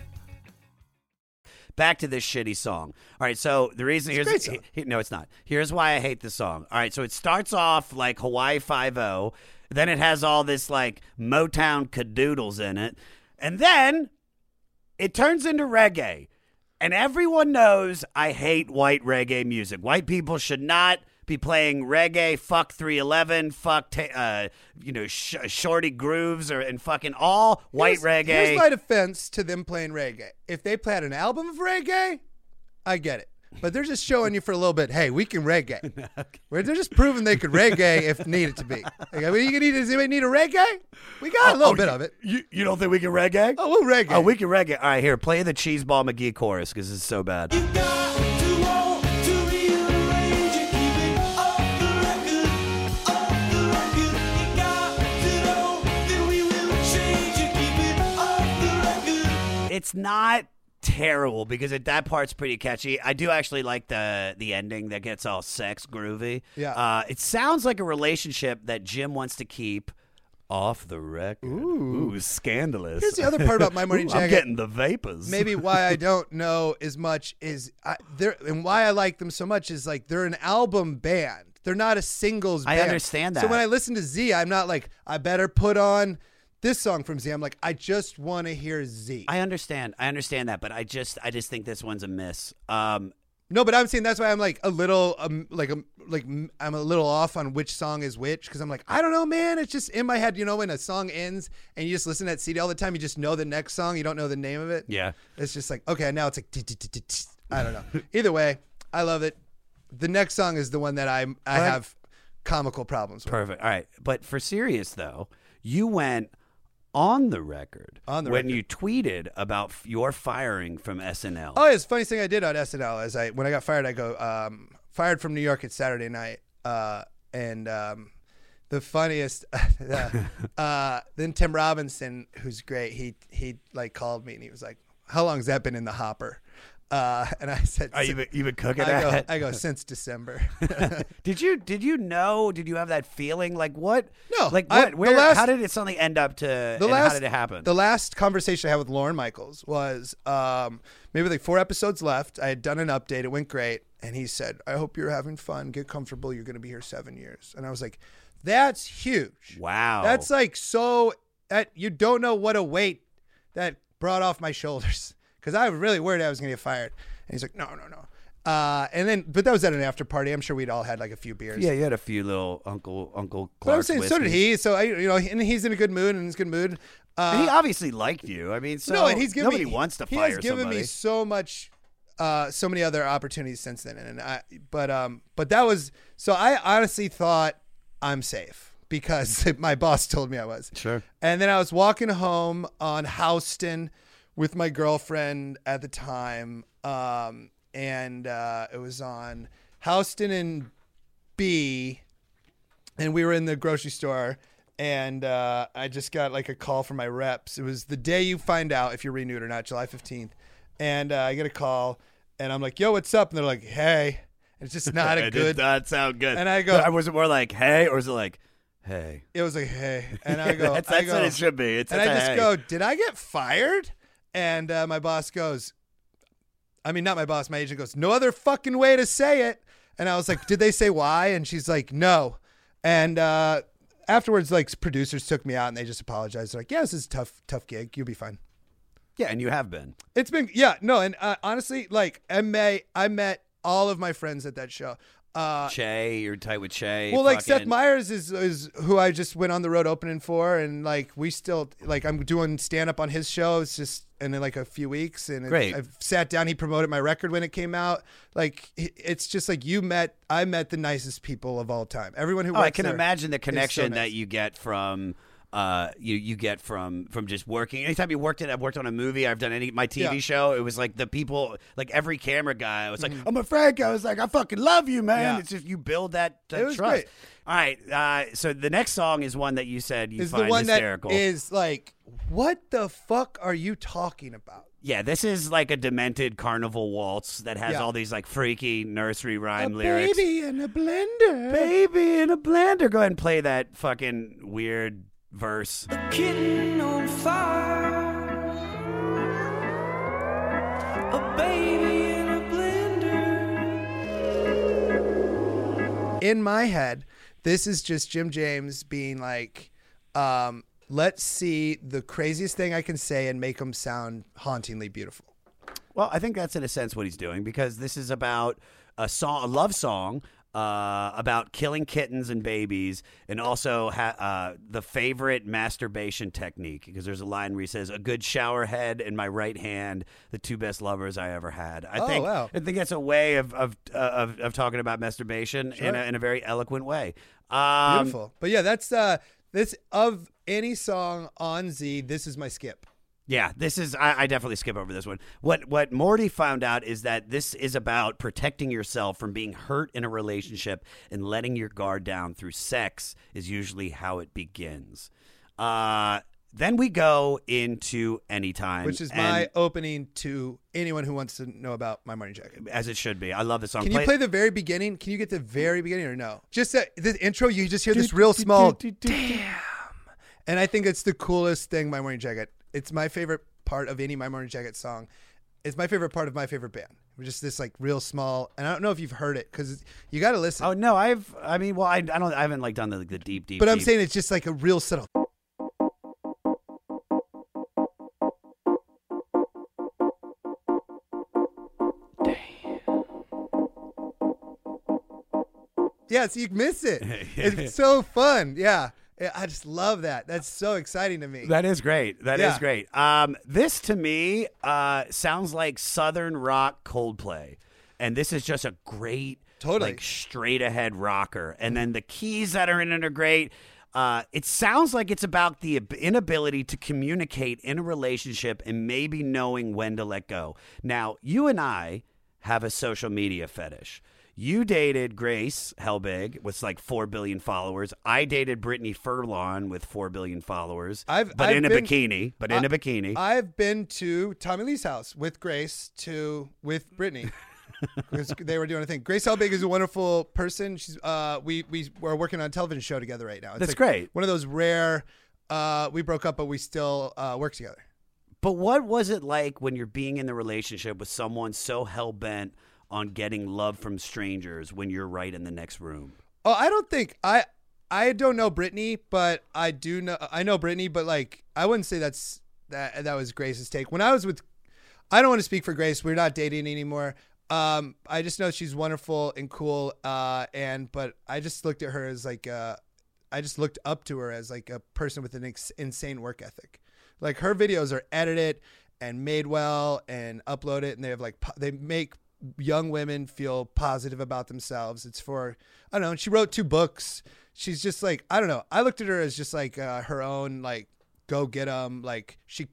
Back to this shitty song. All right, so the reason no, it's not. Here's why I hate this song. All right, so it starts off like Hawaii Five-0, then it has all this like Motown cadoodles in it, and then it turns into reggae. And everyone knows I hate white reggae music. White people should not be playing reggae. Fuck 311. Fuck shorty grooves and fucking all white reggae. Here's my defense to them playing reggae. If they played an album of reggae, I get it. But they're just showing you for a little bit, hey, we can reggae. Okay. They're just proving they could reggae if needed to be. Like, does anybody need a reggae? We got a little bit of it. You don't think we can reggae? Oh, we'll reggae. Oh, we can reggae. All right, here, play the Cheeseball McGee chorus because it's so bad. You got It's not terrible because that part's pretty catchy. I do actually like the ending that gets all sex groovy. Yeah. It sounds like a relationship that Jim wants to keep off the record. Ooh, scandalous. Here's the other part about My Morning Jacket. I'm getting the vapors. Maybe why I don't know as much is and why I like them so much is like they're an album band. They're not a singles band. I understand that. So when I listen to Z, I'm not like, I better put on this song from Z. I'm like, I just want to hear Z. I understand that, but I just think this one's a miss. No, but I'm saying that's why I'm like a little, I'm a little off on which song is which because I'm like, I don't know, man. It's just in my head, you know, when a song ends and you just listen to that CD all the time, you just know the next song, you don't know the name of it. Yeah, it's just like okay, now it's like I don't know. Either way, I love it. The next song is the one that I have comical problems with. Perfect. All right, but for serious though. you went on the record when you tweeted about your firing from SNL. Oh, it's the funniest thing I did on SNL is when I got fired, I go, fired from New York at Saturday Night. The funniest, then Tim Robinson, who's great, he like called me and he was like, how long's that been in the hopper? And I said, "Are you been cooking that?" I go since December. Did you know? Did you have that feeling? Like what? No. Like what? How did it suddenly end up to? How did it happen? The last conversation I had with Lorne Michaels was maybe like 4 episodes left. I had done an update. It went great, and he said, "I hope you're having fun. Get comfortable. You're going to be here 7 years." And I was like, "That's huge. Wow. That's like so that you don't know what a weight that brought off my shoulders." Because I was really worried I was going to get fired. And he's like, no. But that was at an after party. I'm sure we'd all had like a few beers. Yeah, you had a few little Uncle Clark. But I'm saying, whiskey. So did he. So, and he's in a good mood and he's in a good mood. And he obviously liked you. I mean, so no, and he's given nobody wants to fire somebody. He's given me so much, so many other opportunities since then. But that was, so I honestly thought I'm safe because my boss told me I was. Sure. And then I was walking home on Houston with my girlfriend at the time, and it was on Houston and B, and we were in the grocery store, and I just got like a call from my reps. It was the day you find out if you're renewed or not, July 15th, and I get a call, and I'm like, yo, what's up? And they're like, hey. It's just not a good. It did not sound good. And I go, was it more like, hey, or is it like, hey? It was like, hey. And I go, that's what it should be. I just go, did I get fired? And my boss goes, my agent goes, no other fucking way to say it. And I was like, did they say why? And she's like, no. And afterwards, like, producers took me out and they just apologized. They're like, yeah, this is a tough gig. You'll be fine. Yeah, and you have been. It's been, yeah, no. And honestly, like, I met all of my friends at that show. Che, you're tight with Che. Well, like Seth Meyers is who I just went on the road opening for, and like we still like I'm doing stand up on his show. It's just in like a few weeks, and I've sat down. He promoted my record when it came out. Like it's just like I met the nicest people of all time. Everyone who works I can imagine the connection so nice. That you get from. You get from just working. Anytime you worked it, I've worked on a movie. I've done my TV show. It was like the people, like every camera guy. I was like, I'm a Frank. I was like, I fucking love you, man. Yeah. It's just you build that trust. Great. All right. So the next song is one that you said you find hysterical. That is like, what the fuck are you talking about? Yeah, this is like a demented carnival waltz that has all these like freaky nursery rhyme lyrics. Baby in a blender. Go ahead and play that fucking weird verse. A kitten on fire, a baby in a blender. In my head, this is just Jim James being like, let's see the craziest thing I can say and make them sound hauntingly beautiful. Well, I think that's in a sense what he's doing, because this is about a love song about killing kittens and babies, and also the favorite masturbation technique, because there's a line where he says, a good shower head in my right hand, the two best lovers I ever had. I think that's a way of talking about masturbation in a very eloquent way. Beautiful. But yeah, that's this of any song on Z, this is my skip. Yeah, this is. I definitely skip over this one. What Morty found out is that this is about protecting yourself from being hurt in a relationship, and letting your guard down through sex is usually how it begins. Then we go into Anytime, which is my opening to anyone who wants to know about My Morning Jacket, as it should be. I love this song. Can you play the very beginning? Can you get the very beginning or no? Just the intro. You just hear this real small damn, and I think it's the coolest thing. My Morning Jacket. It's my favorite part of any My Morning Jacket song. It's my favorite part of my favorite band. We're just this like real small, and I don't know if you've heard it because you got to listen. Oh no, I haven't like done the deep. But I'm saying it's just like a real subtle. Damn. Yeah, so you miss it. It's so fun. Yeah. I just love that. That's so exciting to me. That is great. That is great. This to me sounds like Southern rock Coldplay. And this is just a great, like straight ahead rocker. And then the keys that are in it are great. It sounds like it's about the inability to communicate in a relationship and maybe knowing when to let go. Now, you and I have a social media fetish. You dated Grace Helbig with like 4 billion followers. I dated Brittany Furlon with 4 billion followers, in a bikini. I've been to Tommy Lee's house with Grace with Brittany because they were doing a thing. Grace Helbig is a wonderful person. She's we're working on a television show together right now. It's That's like great. One of those rare we broke up but we still work together. But what was it like when you're being in the relationship with someone so hell-bent on getting love from strangers when you're right in the next room? Oh, I don't know Brittany, but I know Brittany, but like, I wouldn't say that was Grace's take. When I was with, I don't want to speak for Grace. We're not dating anymore. I just know she's wonderful and cool. But I just looked at her as like, I just looked up to her as like a person with an insane work ethic. Like her videos are edited and made well and uploaded, and they have like they make young women feel positive about themselves. It's for, I don't know. She wrote 2 books. She's just like, I don't know. I looked at her as just like her own, like go get 'em. Like she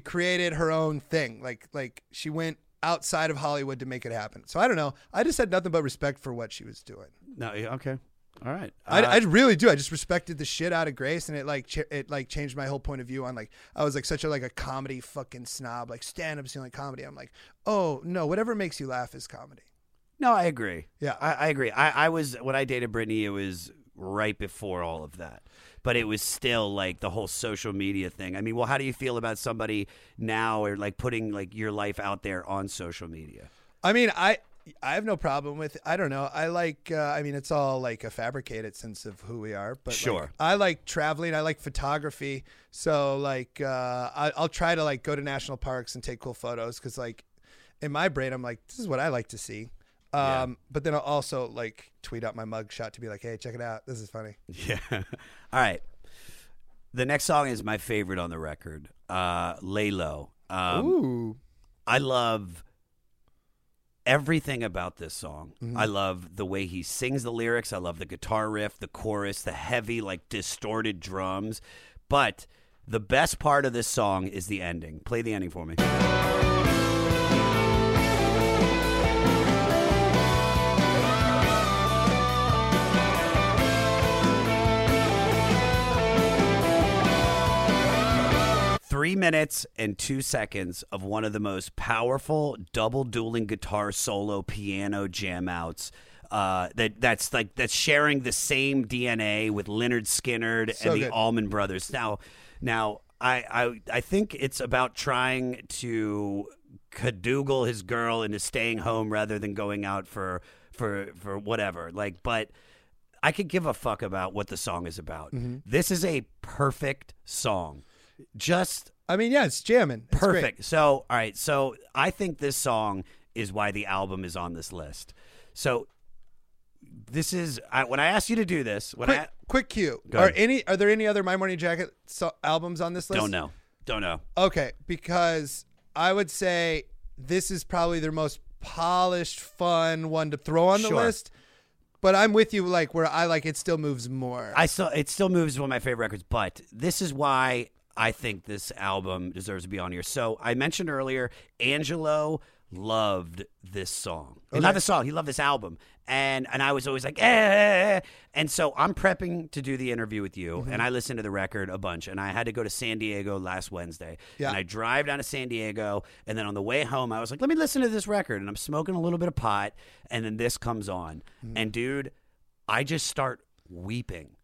created her own thing. Like she went outside of Hollywood to make it happen. So I don't know. I just had nothing but respect for what she was doing. No. Okay. All right. I really do. I just respected the shit out of Grace, and it changed my whole point of view on like, I was like such a comedy fucking snob, like stand up's the only comedy. I'm like, oh no, whatever makes you laugh is comedy. No, I agree. Yeah, I agree. I was, when I dated Brittany, it was right before all of that, but it was still like the whole social media thing. I mean, well, how do you feel about somebody now or like putting like your life out there on social media? I mean, I have no problem with it. I don't know. I like, I mean, it's all like a fabricated sense of who we are, but sure. Like, I like traveling. I like photography. So like, I'll try to like go to national parks and take cool photos. 'Cause like in my brain, I'm like, this is what I like to see. Yeah. But then I'll also like tweet out my mug shot to be like, hey, check it out. This is funny. Yeah. All right. The next song is my favorite on the record. Lay Low. Ooh. I love everything about this song. Mm-hmm. I love the way he sings the lyrics. I love the guitar riff, the chorus, the heavy, like distorted drums. But the best part of this song is the ending. Play the ending for me. Minutes and 2 seconds of one of the most powerful double dueling guitar solo piano jam outs that's sharing the same DNA with Lynyrd Skynyrd and the Allman Brothers. Now I think it's about trying to cadougal his girl into staying home rather than going out for whatever. Like, but I could give a fuck about what the song is about. Mm-hmm. This is a perfect song. Just, I mean, yeah, it's jamming. It's perfect. Great. So, all right. So I think this song is why the album is on this list. So this is, when I asked you to do this, quick cue. Are there any other My Morning Jacket albums on this list? Don't know. Okay. Because I would say this is probably their most polished, fun one to throw on the list. But I'm with you, like where I like, it still moves more. It still moves one of my favorite records, but this is why I think this album deserves to be on here. So I mentioned earlier, Angelo loved this song. Okay. Not the song. He loved this album. And I was always like, eh. And so I'm prepping to do the interview with you. Mm-hmm. And I listened to the record a bunch. And I had to go to San Diego last Wednesday. Yeah. And I drive down to San Diego. And then on the way home, I was like, let me listen to this record. And I'm smoking a little bit of pot. And then this comes on. Mm-hmm. And dude, I just start weeping,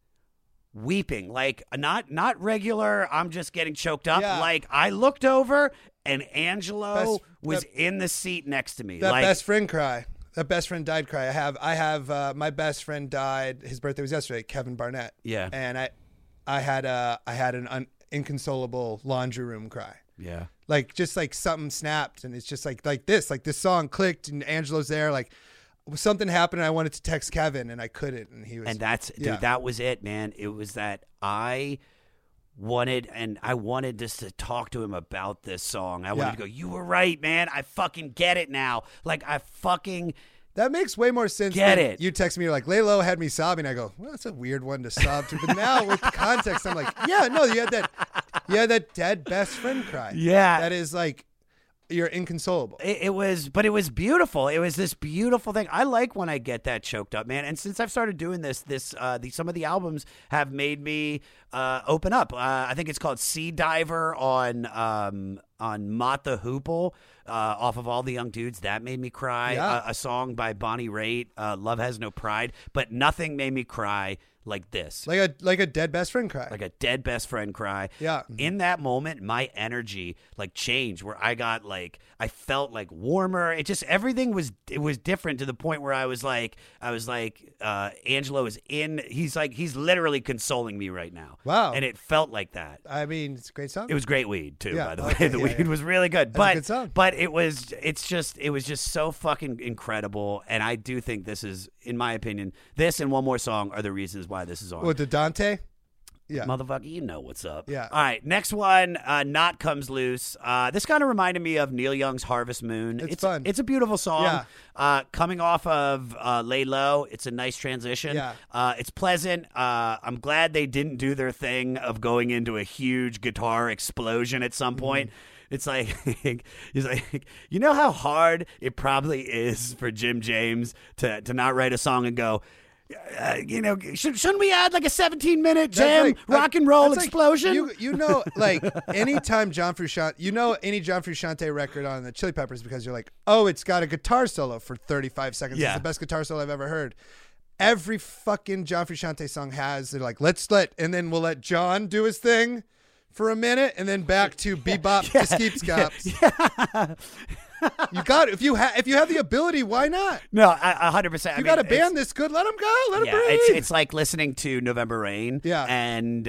like not regular, I'm just getting choked up. Yeah. Like I looked over and Angelo was in the seat next to me. That like, best friend cry. That best friend died cry. I have my best friend died. His birthday was yesterday, Kevin Barnett. Yeah. And I had an inconsolable laundry room cry. Yeah. Like just like something snapped, and it's just like this song clicked and Angelo's there like, something happened and I wanted to text Kevin and I couldn't. And he was, and that's, yeah. Dude, that was it, man. It was that I wanted just to talk to him about this song. I wanted to go, you were right, man. I fucking get it now. Like I fucking That makes way more sense. Get it. You text me, you're like, Lalo had me sobbing. I go, well, that's a weird one to sob to. But now with context, I'm like, yeah, no, you had that dead best friend cry. Yeah. That is like, you're inconsolable. It was beautiful. It was this beautiful thing. I like when I get that choked up, man. And since I've started doing this, some of the albums have made me open up. I think it's called Sea Diver on Mott the Hoople, off of All the Young Dudes. That made me cry. Yeah. A song by Bonnie Raitt, Love Has No Pride. But nothing made me cry like this. Like a dead best friend cry. Like a dead best friend cry. Yeah. In that moment, my energy like changed, where I got like, I felt like warmer. It just, everything was, it was different, to the point where I was like, Angelo is in, he's literally consoling me right now. Wow. And it felt like that. I mean, it's a great song. It was great weed too, by the way. Okay, the weed was really good. That's but it was just so fucking incredible. And I do think this is, in my opinion, this and one more song are the reasons why this is on. With the Dante? Yeah. Motherfucker, you know what's up. Yeah. All right, next one, Knot Comes Loose. This kind of reminded me of Neil Young's Harvest Moon. It's fun. It's a beautiful song. Yeah. Coming off of Lay Low, it's a nice transition. Yeah. It's pleasant. I'm glad they didn't do their thing of going into a huge guitar explosion at some point. It's like, he's like, you know how hard it probably is for Jim James to not write a song and go, you know, shouldn't we add like a 17-minute jam, rock and roll explosion? Like, you know, like anytime John Frusciante, you know, any John Frusciante record on the Chili Peppers, because you're like, oh, it's got a guitar solo for 35 seconds. Yeah. It's the best guitar solo I've ever heard. Every fucking John Frusciante song has, they're like, and then we'll let John do his thing for a minute, and then back to bebop, skeep scops. You got it. If you have the ability, why not? No, 100%. You got a band this good, let them go, let them breathe. It's like listening to November Rain. Yeah, and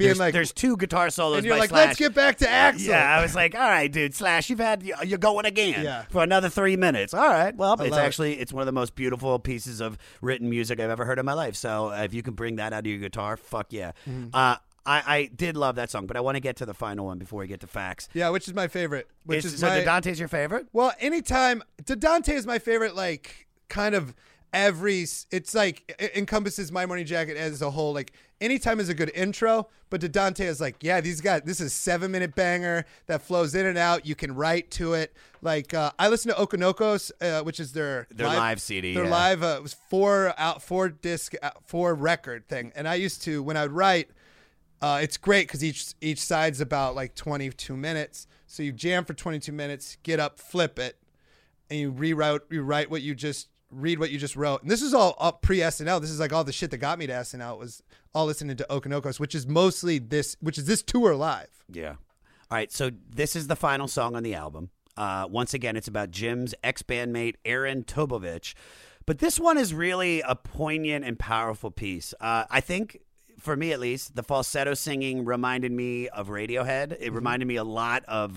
there's two guitar solos. And you're by like, Slash. Let's get back to Axl. Yeah, I was like, all right, dude, Slash, you're going again for another 3 minutes. All right, well, it's one of the most beautiful pieces of written music I've ever heard in my life. So if you can bring that out of your guitar, fuck yeah. Mm-hmm. I did love that song, but I want to get to the final one before we get to facts. Yeah, which is my favorite. So Dante's your favorite? Well, anytime Dante is my favorite, like kind of it's like it encompasses My Morning Jacket as a whole. Like anytime is a good intro, but Dante is like, yeah, this is 7-minute banger that flows in and out. You can write to it. Like I listened to Okonokos, which is their live CD. Their live it was four record thing, and I used to when I would write. It's great because each side's about like 22 minutes. So you jam for 22 minutes, get up, flip it, and you rewrite what you just read what you just wrote. And this is all pre-SNL. This is like all the shit that got me to SNL was all listening to Okonokos, which is mostly this tour live. Yeah. All right. So this is the final song on the album. Once again, it's about Jim's ex-bandmate Aaron Todovich, but this one is really a poignant and powerful piece. I think. For me, at least, the falsetto singing reminded me of Radiohead. It reminded me a lot of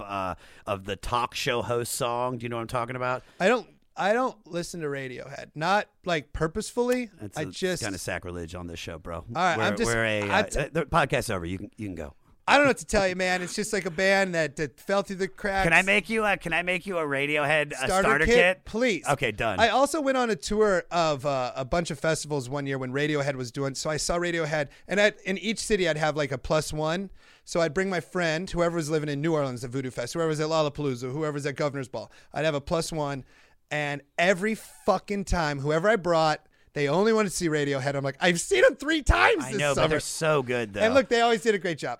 the talk show host song. Do you know what I'm talking about? I don't listen to Radiohead. Not like purposefully. It's kind of sacrilege on this show, bro. All right, the podcast's over. You can go. I don't know what to tell you, man. It's just like a band that fell through the cracks. Can I make you a Radiohead starter kit? Please. Okay, done. I also went on a tour of a bunch of festivals one year when Radiohead was doing. So I saw Radiohead, and in each city I'd have like a +1. So I'd bring my friend, whoever was living in New Orleans at Voodoo Fest, whoever was at Lollapalooza, whoever was at Governor's Ball. I'd have a +1, and every fucking time, whoever I brought. They only wanted to see Radiohead. I'm like, I've seen them 3 times this summer. I know, but they're so good, though. And look, they always did a great job.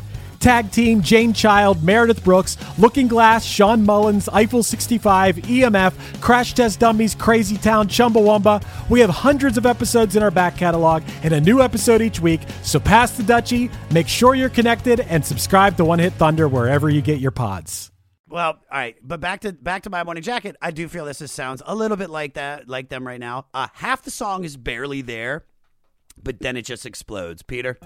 Tag Team, Jane Child, Meredith Brooks, Looking Glass, Sean Mullins, Eiffel 65, EMF, Crash Test Dummies, Crazy Town, Chumbawamba. We have hundreds of episodes in our back catalog and a new episode each week, so pass the Dutchie, make sure you're connected, and subscribe to One Hit Thunder wherever you get your pods. Well, all right, but back to My Morning Jacket, I do feel this sounds a little bit like them right now. Half the song is barely there, but then it just explodes. Peter?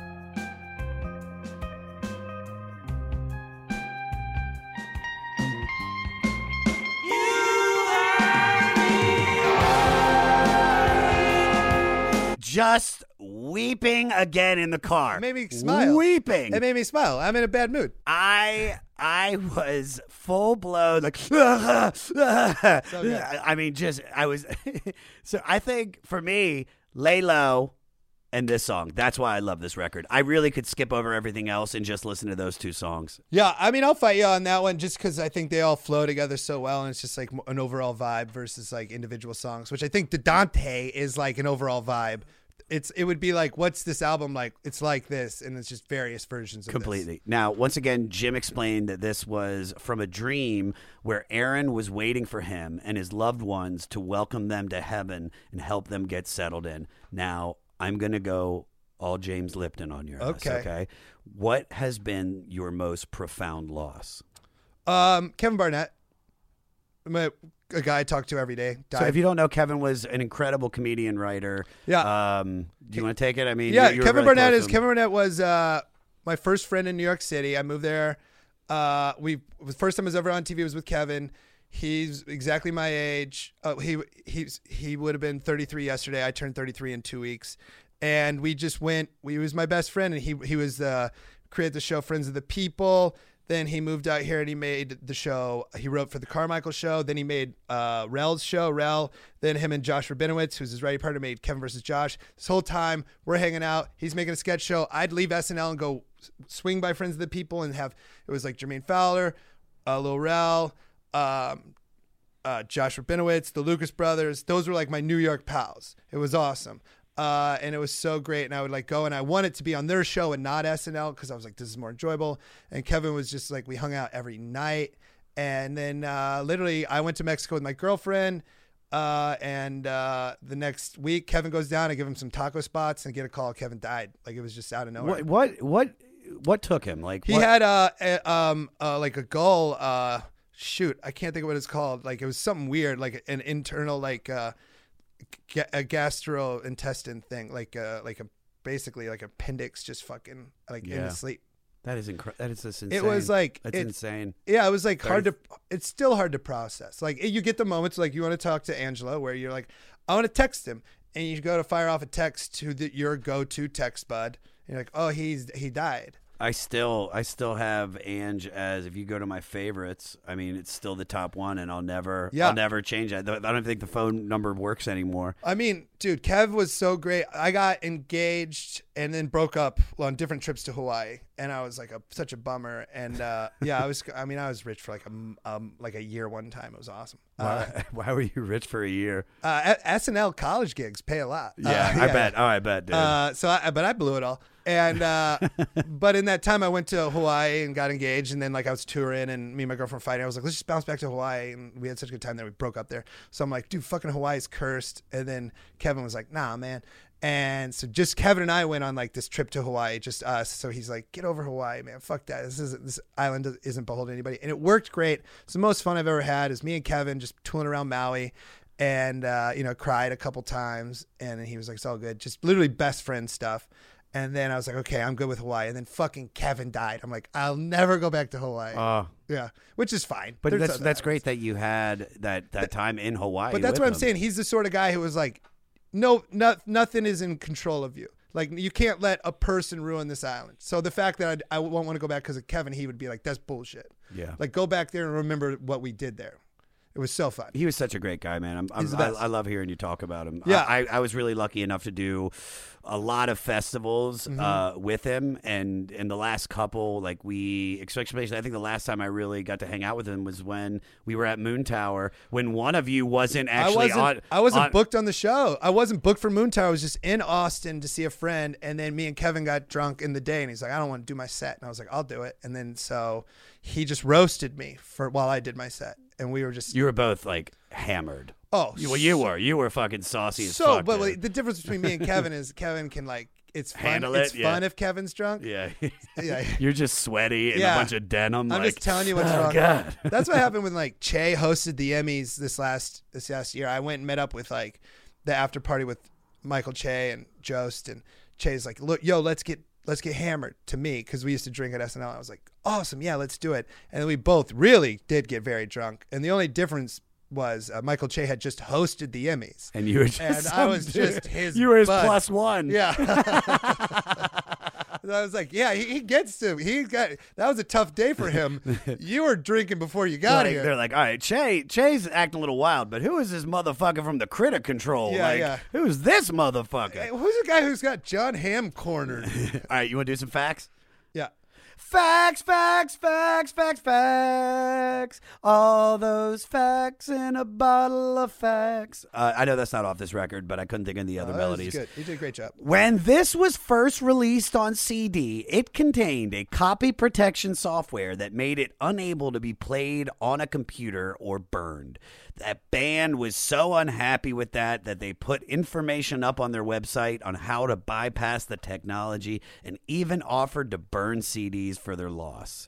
just weeping again in the car. It made me smile. Weeping. It made me smile. I'm in a bad mood. I was full blown like I mean just I was so I think for me, Lay Low and this song. That's why I love this record. I really could skip over everything else and just listen to those two songs. Yeah, I mean, I'll fight you on that one just because I think they all flow together so well, and it's just like an overall vibe versus like individual songs, which I think the Dante is like an overall vibe. It would be like, what's this album like? It's like this, and it's just various versions of completely. This. Now, once again, Jim explained that this was from a dream where Aaron was waiting for him and his loved ones to welcome them to heaven and help them get settled in. Now, I'm going to go all James Lipton on your ass, okay? What has been your most profound loss? Kevin Barnett, a guy I talk to every day. Died. So if you don't know, Kevin was an incredible comedian, writer. Yeah. Do you want to take it? I mean, yeah, Kevin Barnett was my first friend in New York City. I moved there. The first time I was ever on TV was with Kevin. He's exactly my age. He would have been 33 yesterday. I turned 33 in 2 weeks, and we just went. He was my best friend, and he was created the show Friends of the People. Then he moved out here and he made the show. He wrote for the Carmichael Show. Then he made Rel's show, Rel. Then him and Josh Rabinowitz, who's his writing partner, made Kevin versus Josh. This whole time we're hanging out. He's making a sketch show. I'd leave SNL and go swing by Friends of the People and have it was like Jermaine Fowler, Lil Rel. Josh Rabinowitz, the Lucas Brothers. Those were like my New York pals. It was awesome. And it was so great. And I would like go and I wanted to be on their show and not SNL because I was like, this is more enjoyable. And Kevin was just like, we hung out every night. And then literally I went to Mexico with my girlfriend. And the next week Kevin goes down. I give him some taco spots and get a call. Kevin died. Like it was just out of nowhere. What took him? Like he had like a gull. Shoot, I can't think of what it's called. Like it was something weird, like an internal, like a gastrointestinal thing, like a basically like appendix, just fucking like in the sleep. That is incredible. That is just insane. It was like that's insane. Yeah, it was like hard to. It's still hard to process. Like you get the moments like you want to talk to Angela, where you're like, I want to text him, and you go to fire off a text to your go-to text bud, and you're like, oh, he died. I still have Ange as if you go to my favorites. I mean, it's still the top one, and I'll never change that. I don't think the phone number works anymore. I mean, dude, Kev was so great. I got engaged and then broke up on different trips to Hawaii, and I was like such a bummer. And I was rich for like a year one time. It was awesome. Why were you rich for a year? SNL college gigs pay a lot. I bet. Oh, I bet, dude. But I blew it all. And but in that time, I went to Hawaii and got engaged, and then like I was touring, and me and my girlfriend fighting. I was like, let's just bounce back to Hawaii, and we had such a good time that we broke up there. So I'm like, dude, fucking Hawaii's cursed. And then Kevin was like, nah, man. And so just Kevin and I went on like this trip to Hawaii, just us. So he's like, get over Hawaii, man. Fuck that. This island isn't beholden to anybody, and it worked great. It's the most fun I've ever had. Is me and Kevin just tooling around Maui. And cried a couple times, and he was like, it's all good. Just literally best friend stuff. And then I was like, okay, I'm good with Hawaii. And then fucking Kevin died. I'm like, I'll never go back to Hawaii. Yeah, which is fine. But that's great that you had that time in Hawaii. But that's what I'm saying. He's the sort of guy who was like, no, nothing is in control of you. Like, you can't let a person ruin this island. So the fact that I won't want to go back because of Kevin, he would be like, that's bullshit. Yeah. Like, go back there and remember what we did there. It was so fun. He was such a great guy, man. I love hearing you talk about him. Yeah. I was really lucky enough to do a lot of festivals with him. And in the last couple, I think the last time I really got to hang out with him was when we were at Moon Tower, when one of you wasn't actually on. I wasn't booked on the show. I wasn't booked for Moon Tower. I was just in Austin to see a friend. And then me and Kevin got drunk in the day. And he's like, I don't want to do my set. And I was like, I'll do it. And then so he just roasted me while I did my set. And we were just... You were both, like, hammered. Oh. Well, you were. You were fucking saucy as fuck. But the difference between me and Kevin is Kevin can, like... It's fun. Handle it. It's fun if Kevin's drunk. Yeah. You're just sweaty in a bunch of denim. I'm just telling you what's wrong. God. That's what happened when, like, Che hosted the Emmys this last year. I went and met up with, like, the after party with Michael Che and Jost. And Che's like, look, yo, let's get hammered to me because we used to drink at SNL. I was like, awesome. Yeah, let's do it. And we both really did get very drunk. And the only difference was Michael Che had just hosted the Emmys, and you were just, and I was just his. You were his plus one. Yeah. And I was like, yeah, he gets to. He got. That was a tough day for him. You were drinking before you got here. They're like, all right, Che's acting a little wild, but who is this motherfucker from the Critic Control? Yeah, like, yeah. Who's this motherfucker? Hey, who's the guy who's got John Hamm cornered? All right, you want to do some facts? Yeah. Facts, facts, facts, facts, facts. All those facts in a bottle of facts. I know that's not off this record, but I couldn't think of the other melodies. Good. You did a great job. When this was first released on CD, it contained a copy protection software that made it unable to be played on a computer or burned. That band was so unhappy with that they put information up on their website on how to bypass the technology and even offered to burn CDs for their loss.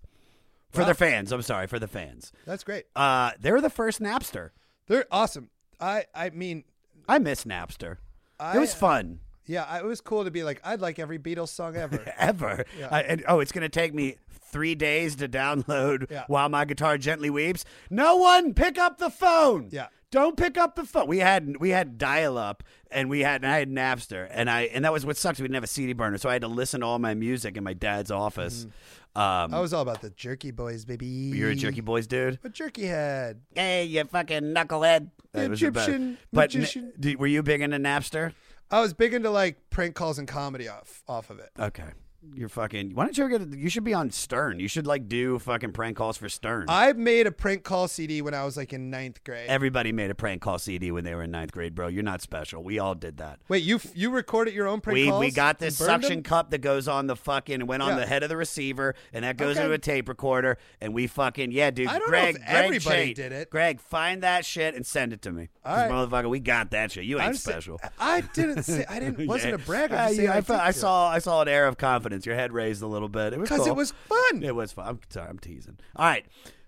For their fans. I'm sorry, for the fans. That's great. They're the first Napster. They're awesome. I mean, I miss Napster. It was fun. Yeah, it was cool to be like, I'd like every Beatles song ever. Ever. Yeah. It's going to take me 3 days to download While My Guitar Gently Weeps. No one pick up the phone. Yeah. Don't pick up the phone. We had dial-up, and I had Napster, and that was what sucked. We didn't have a CD burner, so I had to listen to all my music in my dad's office. I was all about the Jerky Boys, baby. You're a Jerky Boys dude? A jerky head. Hey, you fucking knucklehead. The Egyptian magician. Were you big into Napster? I was big into like prank calls and comedy off of it. Okay. You're fucking. Why don't you ever you should be on Stern. You should like do fucking prank calls for Stern. I made a prank call CD when I was like in 9th grade. Everybody made a prank call CD when they were in 9th grade, bro. You're not special. We all did that. Wait, you recorded your own prank calls? We got this suction cup that goes on the fucking on the head of the receiver, and that goes into a tape recorder, and we fucking dude. I don't know if everybody did it. Greg, find that shit and send it to me. All right. Motherfucker, we got that shit. You ain't special. Wasn't a brag. I saw an air of confidence. Your head raised a little bit. It was because it was fun. It was fun. I'm sorry, I'm teasing. All right.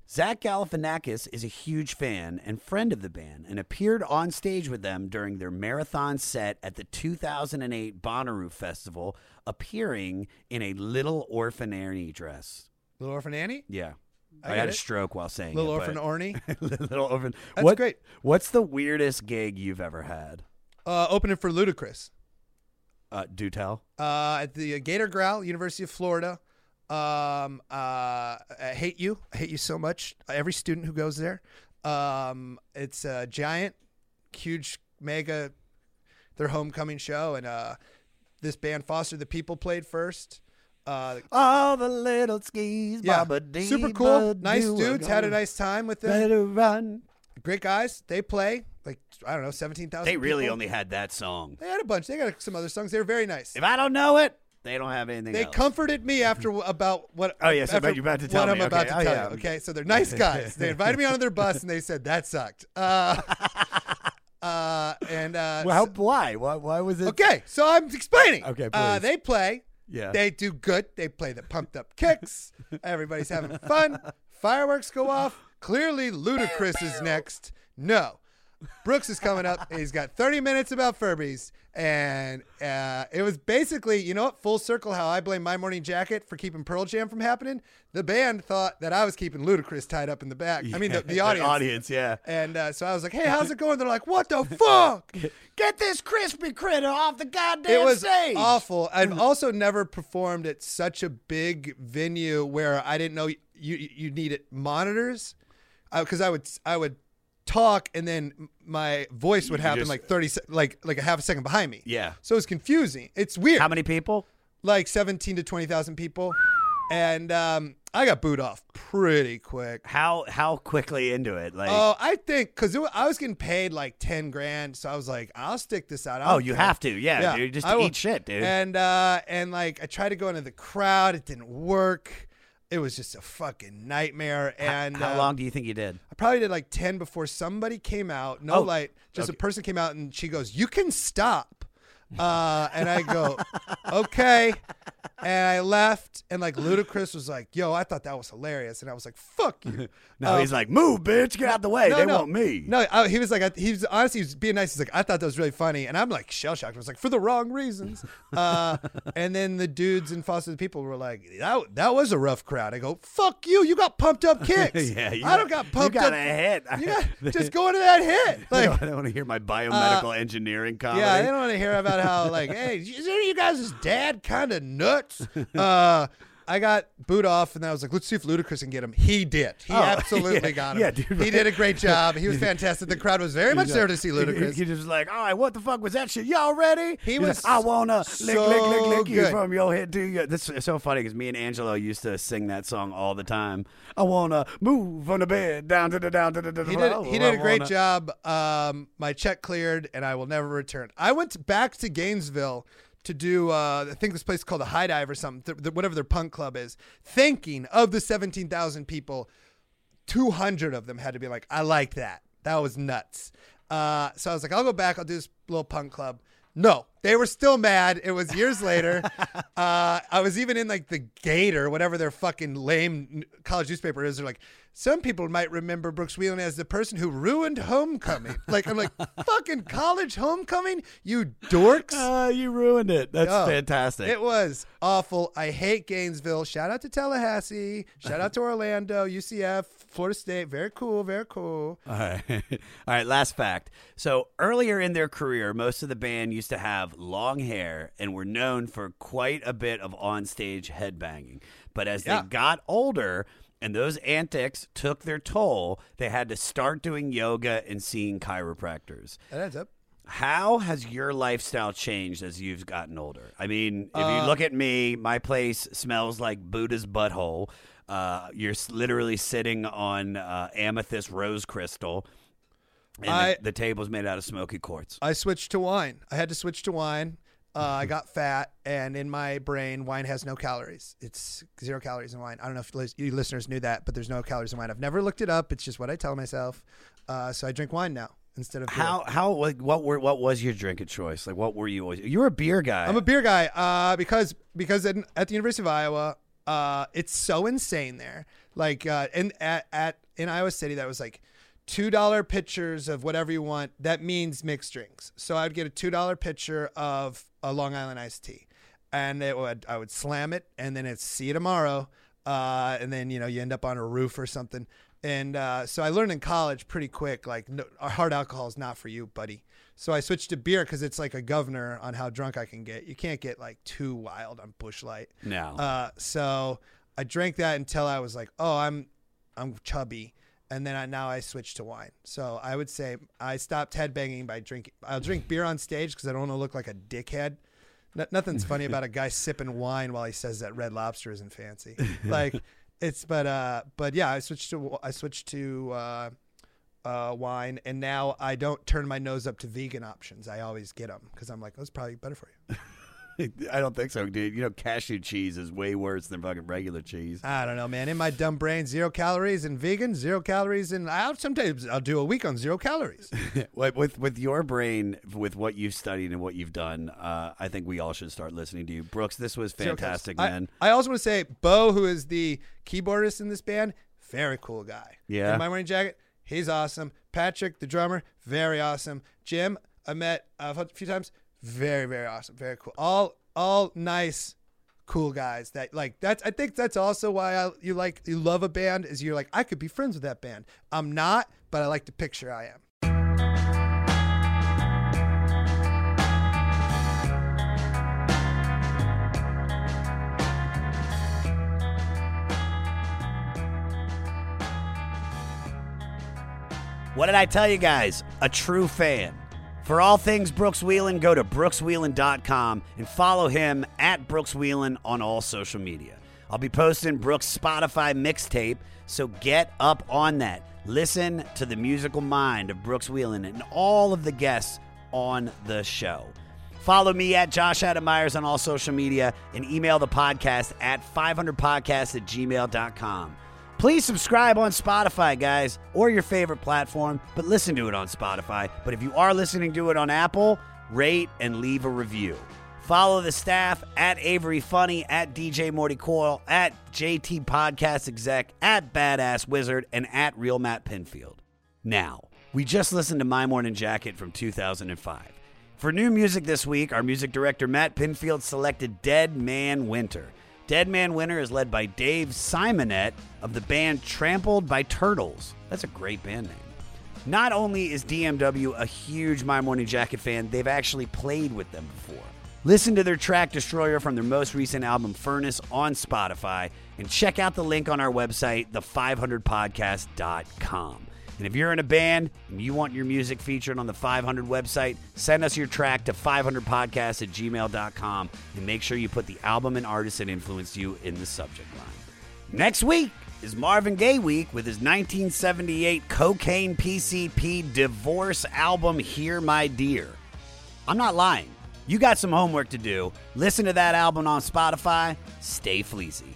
Zach Galifianakis is a huge fan and friend of the band and appeared on stage with them during their marathon set at the 2008 Bonnaroo Festival, appearing in a Little Orphan Annie dress. Little Orphan Annie? Yeah. I had a stroke while saying Little Orphan Orny? Little Orphan. That's great. What's the weirdest gig you've ever had? Opening for Ludacris. Do tell. At the Gator Growl, University of Florida. I hate you. I hate you so much. Every student who goes there. It's a giant, huge, mega, their homecoming show. And this band, Foster the People, played first. All the little skis. Yeah. Super cool. Nice dudes. Had a nice time with them. Better run. Great guys. They play. Like, I don't know, 17,000 They really people. Only had that song. They had a bunch. They got some other songs. They were very nice. If I don't know it, they don't have anything They else. Comforted me after about what Oh, yes, yeah, so you're about to tell what me. I'm about to tell you. Okay, so they're nice guys. They invited me onto their bus, and they said, that sucked. Why? Why was it? Okay, so I'm explaining. Okay, please. They play. Yeah. They do good. They play the pumped-up kicks. Everybody's having fun. Fireworks go off. Clearly, Ludacris is next. No. Brooks is coming up. He's got 30 minutes about Furbies. And it was basically, you know what, full circle how I blame My Morning Jacket for keeping Pearl Jam from happening. The band thought that I was keeping Ludacris tied up in the back. Yeah, I mean, the audience. The audience, yeah. And so I was like, hey, how's it going? They're like, what the fuck? Get this crispy critter off the goddamn stage. It was awful. I've also never performed at such a big venue where I didn't know you needed monitors. Because I would talk, and then my voice would happen like 30 like a half a second behind me. Yeah. So it's confusing. It's weird. How many people? Like 17 to 20,000 people. And I got booed off pretty quick. How quickly into it? Like, oh, I think because I was getting paid like $10,000, so I was like, I'll stick this out. You have to, yeah. Dude, just eat shit, dude. And like I tried to go into the crowd, it didn't work. It was just a fucking nightmare. And how long do you think you did? I probably did like 10 before somebody came out. No light. Just a person came out and she goes, you can stop. And I go, okay. And I left, and like Ludacris was like, yo, I thought that was hilarious. And I was like, fuck you. No, he's like, move, bitch, get out the way. Want me. No, he was like, he was honestly, he was being nice. He's like, I thought that was really funny. And I'm like, shell shocked. I was like, for the wrong reasons. And then the dudes and Foster the People were like, that was a rough crowd. I go, fuck you. You got pumped up kicks. Yeah, I don't got pumped up. You got a hit. Just go into that hit. Like, I don't want to hear my biomedical engineering comedy. Yeah, I don't want to hear about how, like, hey, is any of you guys' dad kind of nuts? I got booed off, and I was like, let's see if Ludacris can get him. He did. He absolutely got him. Yeah, dude, right? He did a great job. He was fantastic. The crowd was very much there to see Ludacris. He was like, all right, what the fuck was that shit? Y'all ready? He was like, I want to lick you from your head to your... This is so funny because me and Angelo used to sing that song all the time. I want to move from the bed down to the... He did a great job. My check cleared, and I will never return. I went back to Gainesville to do, I think this place is called the High Dive or something, whatever their punk club is, thinking of the 17,000 people, 200 of them had to be like, I like that. That was nuts. So I was like, I'll go back. I'll do this little punk club. No, they were still mad. It was years later. I was even in like the Gator, whatever their fucking lame college newspaper is. They're like, some people might remember Brooks Wheelan as the person who ruined homecoming. Like, I'm like, fucking college homecoming? You dorks. You ruined it. That's fantastic. It was awful. I hate Gainesville. Shout out to Tallahassee. Shout out to Orlando, UCF, Florida State. Very cool. Very cool. All right. All right. Last fact. So earlier in their career, most of the band used to have long hair and were known for quite a bit of onstage headbanging. But as they got older and those antics took their toll, they had to start doing yoga and seeing chiropractors. That adds up. How has your lifestyle changed as you've gotten older? I mean, if you look at me, my place smells like Buddha's butthole. You're literally sitting on amethyst rose crystal. And the table's made out of smoky quartz. I switched to wine. I had to switch to wine. I got fat, and in my brain, wine has no calories. It's 0 calories in wine. I don't know if you listeners knew that, but there's no calories in wine. I've never looked it up. It's just what I tell myself. So I drink wine now instead of beer. What was your drink of choice? Like, what were you always? You were a beer guy. I'm a beer guy because at the University of Iowa, it's so insane there. Like, in Iowa City, that was like $2 pitchers of whatever you want. That means mixed drinks. So I would get a $2 pitcher of a Long Island iced tea, and I would slam it, and then it's see you tomorrow, and then you end up on a roof or something. And so I learned in college pretty quick, like, no, hard alcohol is not for you, buddy. So I switched to beer because it's like a governor on how drunk I can get. You can't get like too wild on Busch Light. No. So I drank that until I was like, oh, I'm chubby. And then now I switched to wine. So I would say I stopped headbanging by drinking. I'll drink beer on stage because I don't want to look like a dickhead. Nothing's funny about a guy sipping wine while he says that Red Lobster isn't fancy. Like it's, but yeah, I switched to wine, and now I don't turn my nose up to vegan options. I always get them because I'm like, that's probably better for you. I don't think so, dude. Cashew cheese is way worse than fucking regular cheese. I don't know, man. In my dumb brain, 0 calories in vegan, 0 calories in... Sometimes I'll do a week on 0 calories. with your brain, with what you've studied and what you've done, I think we all should start listening to you. Brooks, this was fantastic, man. I also want to say, Bo, who is the keyboardist in this band, very cool guy. Yeah. In My Morning Jacket, he's awesome. Patrick, the drummer, very awesome. Jim, I met a few times. Very, very awesome. Very cool. All nice, cool guys. I think that's also why you love a band is you're like, I could be friends with that band. I'm not, but I like to picture I am. What did I tell you guys? A true fan. For all things Brooks Wheelan, go to brookswheelan.com and follow him at Brooks Wheelan on all social media. I'll be posting Brooks' Spotify mixtape, so get up on that. Listen to the musical mind of Brooks Wheelan and all of the guests on the show. Follow me at Josh Adam Myers on all social media and email the podcast at 500podcast@gmail.com. Please subscribe on Spotify, guys, or your favorite platform, but listen to it on Spotify. But if you are listening to it on Apple, rate, and leave a review. Follow the staff at Avery Funny, at DJ Morty Coyle, at JT Podcast Exec, at Badass Wizard, and at Real Matt Pinfield. Now, we just listened to My Morning Jacket from 2005. For new music this week, our music director Matt Pinfield selected Dead Man Winter. Dead Man Winter is led by Dave Simonette of the band Trampled by Turtles. That's a great band name. Not only is DMW a huge My Morning Jacket fan, they've actually played with them before. Listen to their track Destroyer from their most recent album Furnace on Spotify, and check out the link on our website, the500podcast.com. And if you're in a band and you want your music featured on the 500 website, send us your track to 500podcast at gmail.com and make sure you put the album and artist that influenced you in the subject line. Next week is Marvin Gaye week with his 1978 Cocaine PCP divorce album, Hear My Dear. I'm not lying. You got some homework to do. Listen to that album on Spotify. Stay fleecy.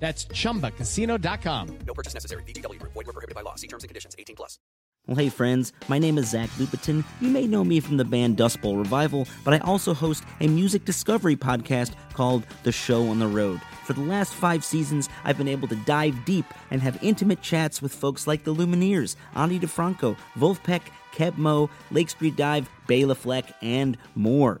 That's ChumbaCasino.com. No purchase necessary. VGW. Void where prohibited by law. See terms and conditions. 18+. Well, hey, friends. My name is Zach Lupitan. You may know me from the band Dust Bowl Revival, but I also host a music discovery podcast called The Show on the Road. For the last 5 seasons, I've been able to dive deep and have intimate chats with folks like the Lumineers, Ani DeFranco, Wolfpack, Keb Mo, Lake Street Dive, Bela Fleck, and more.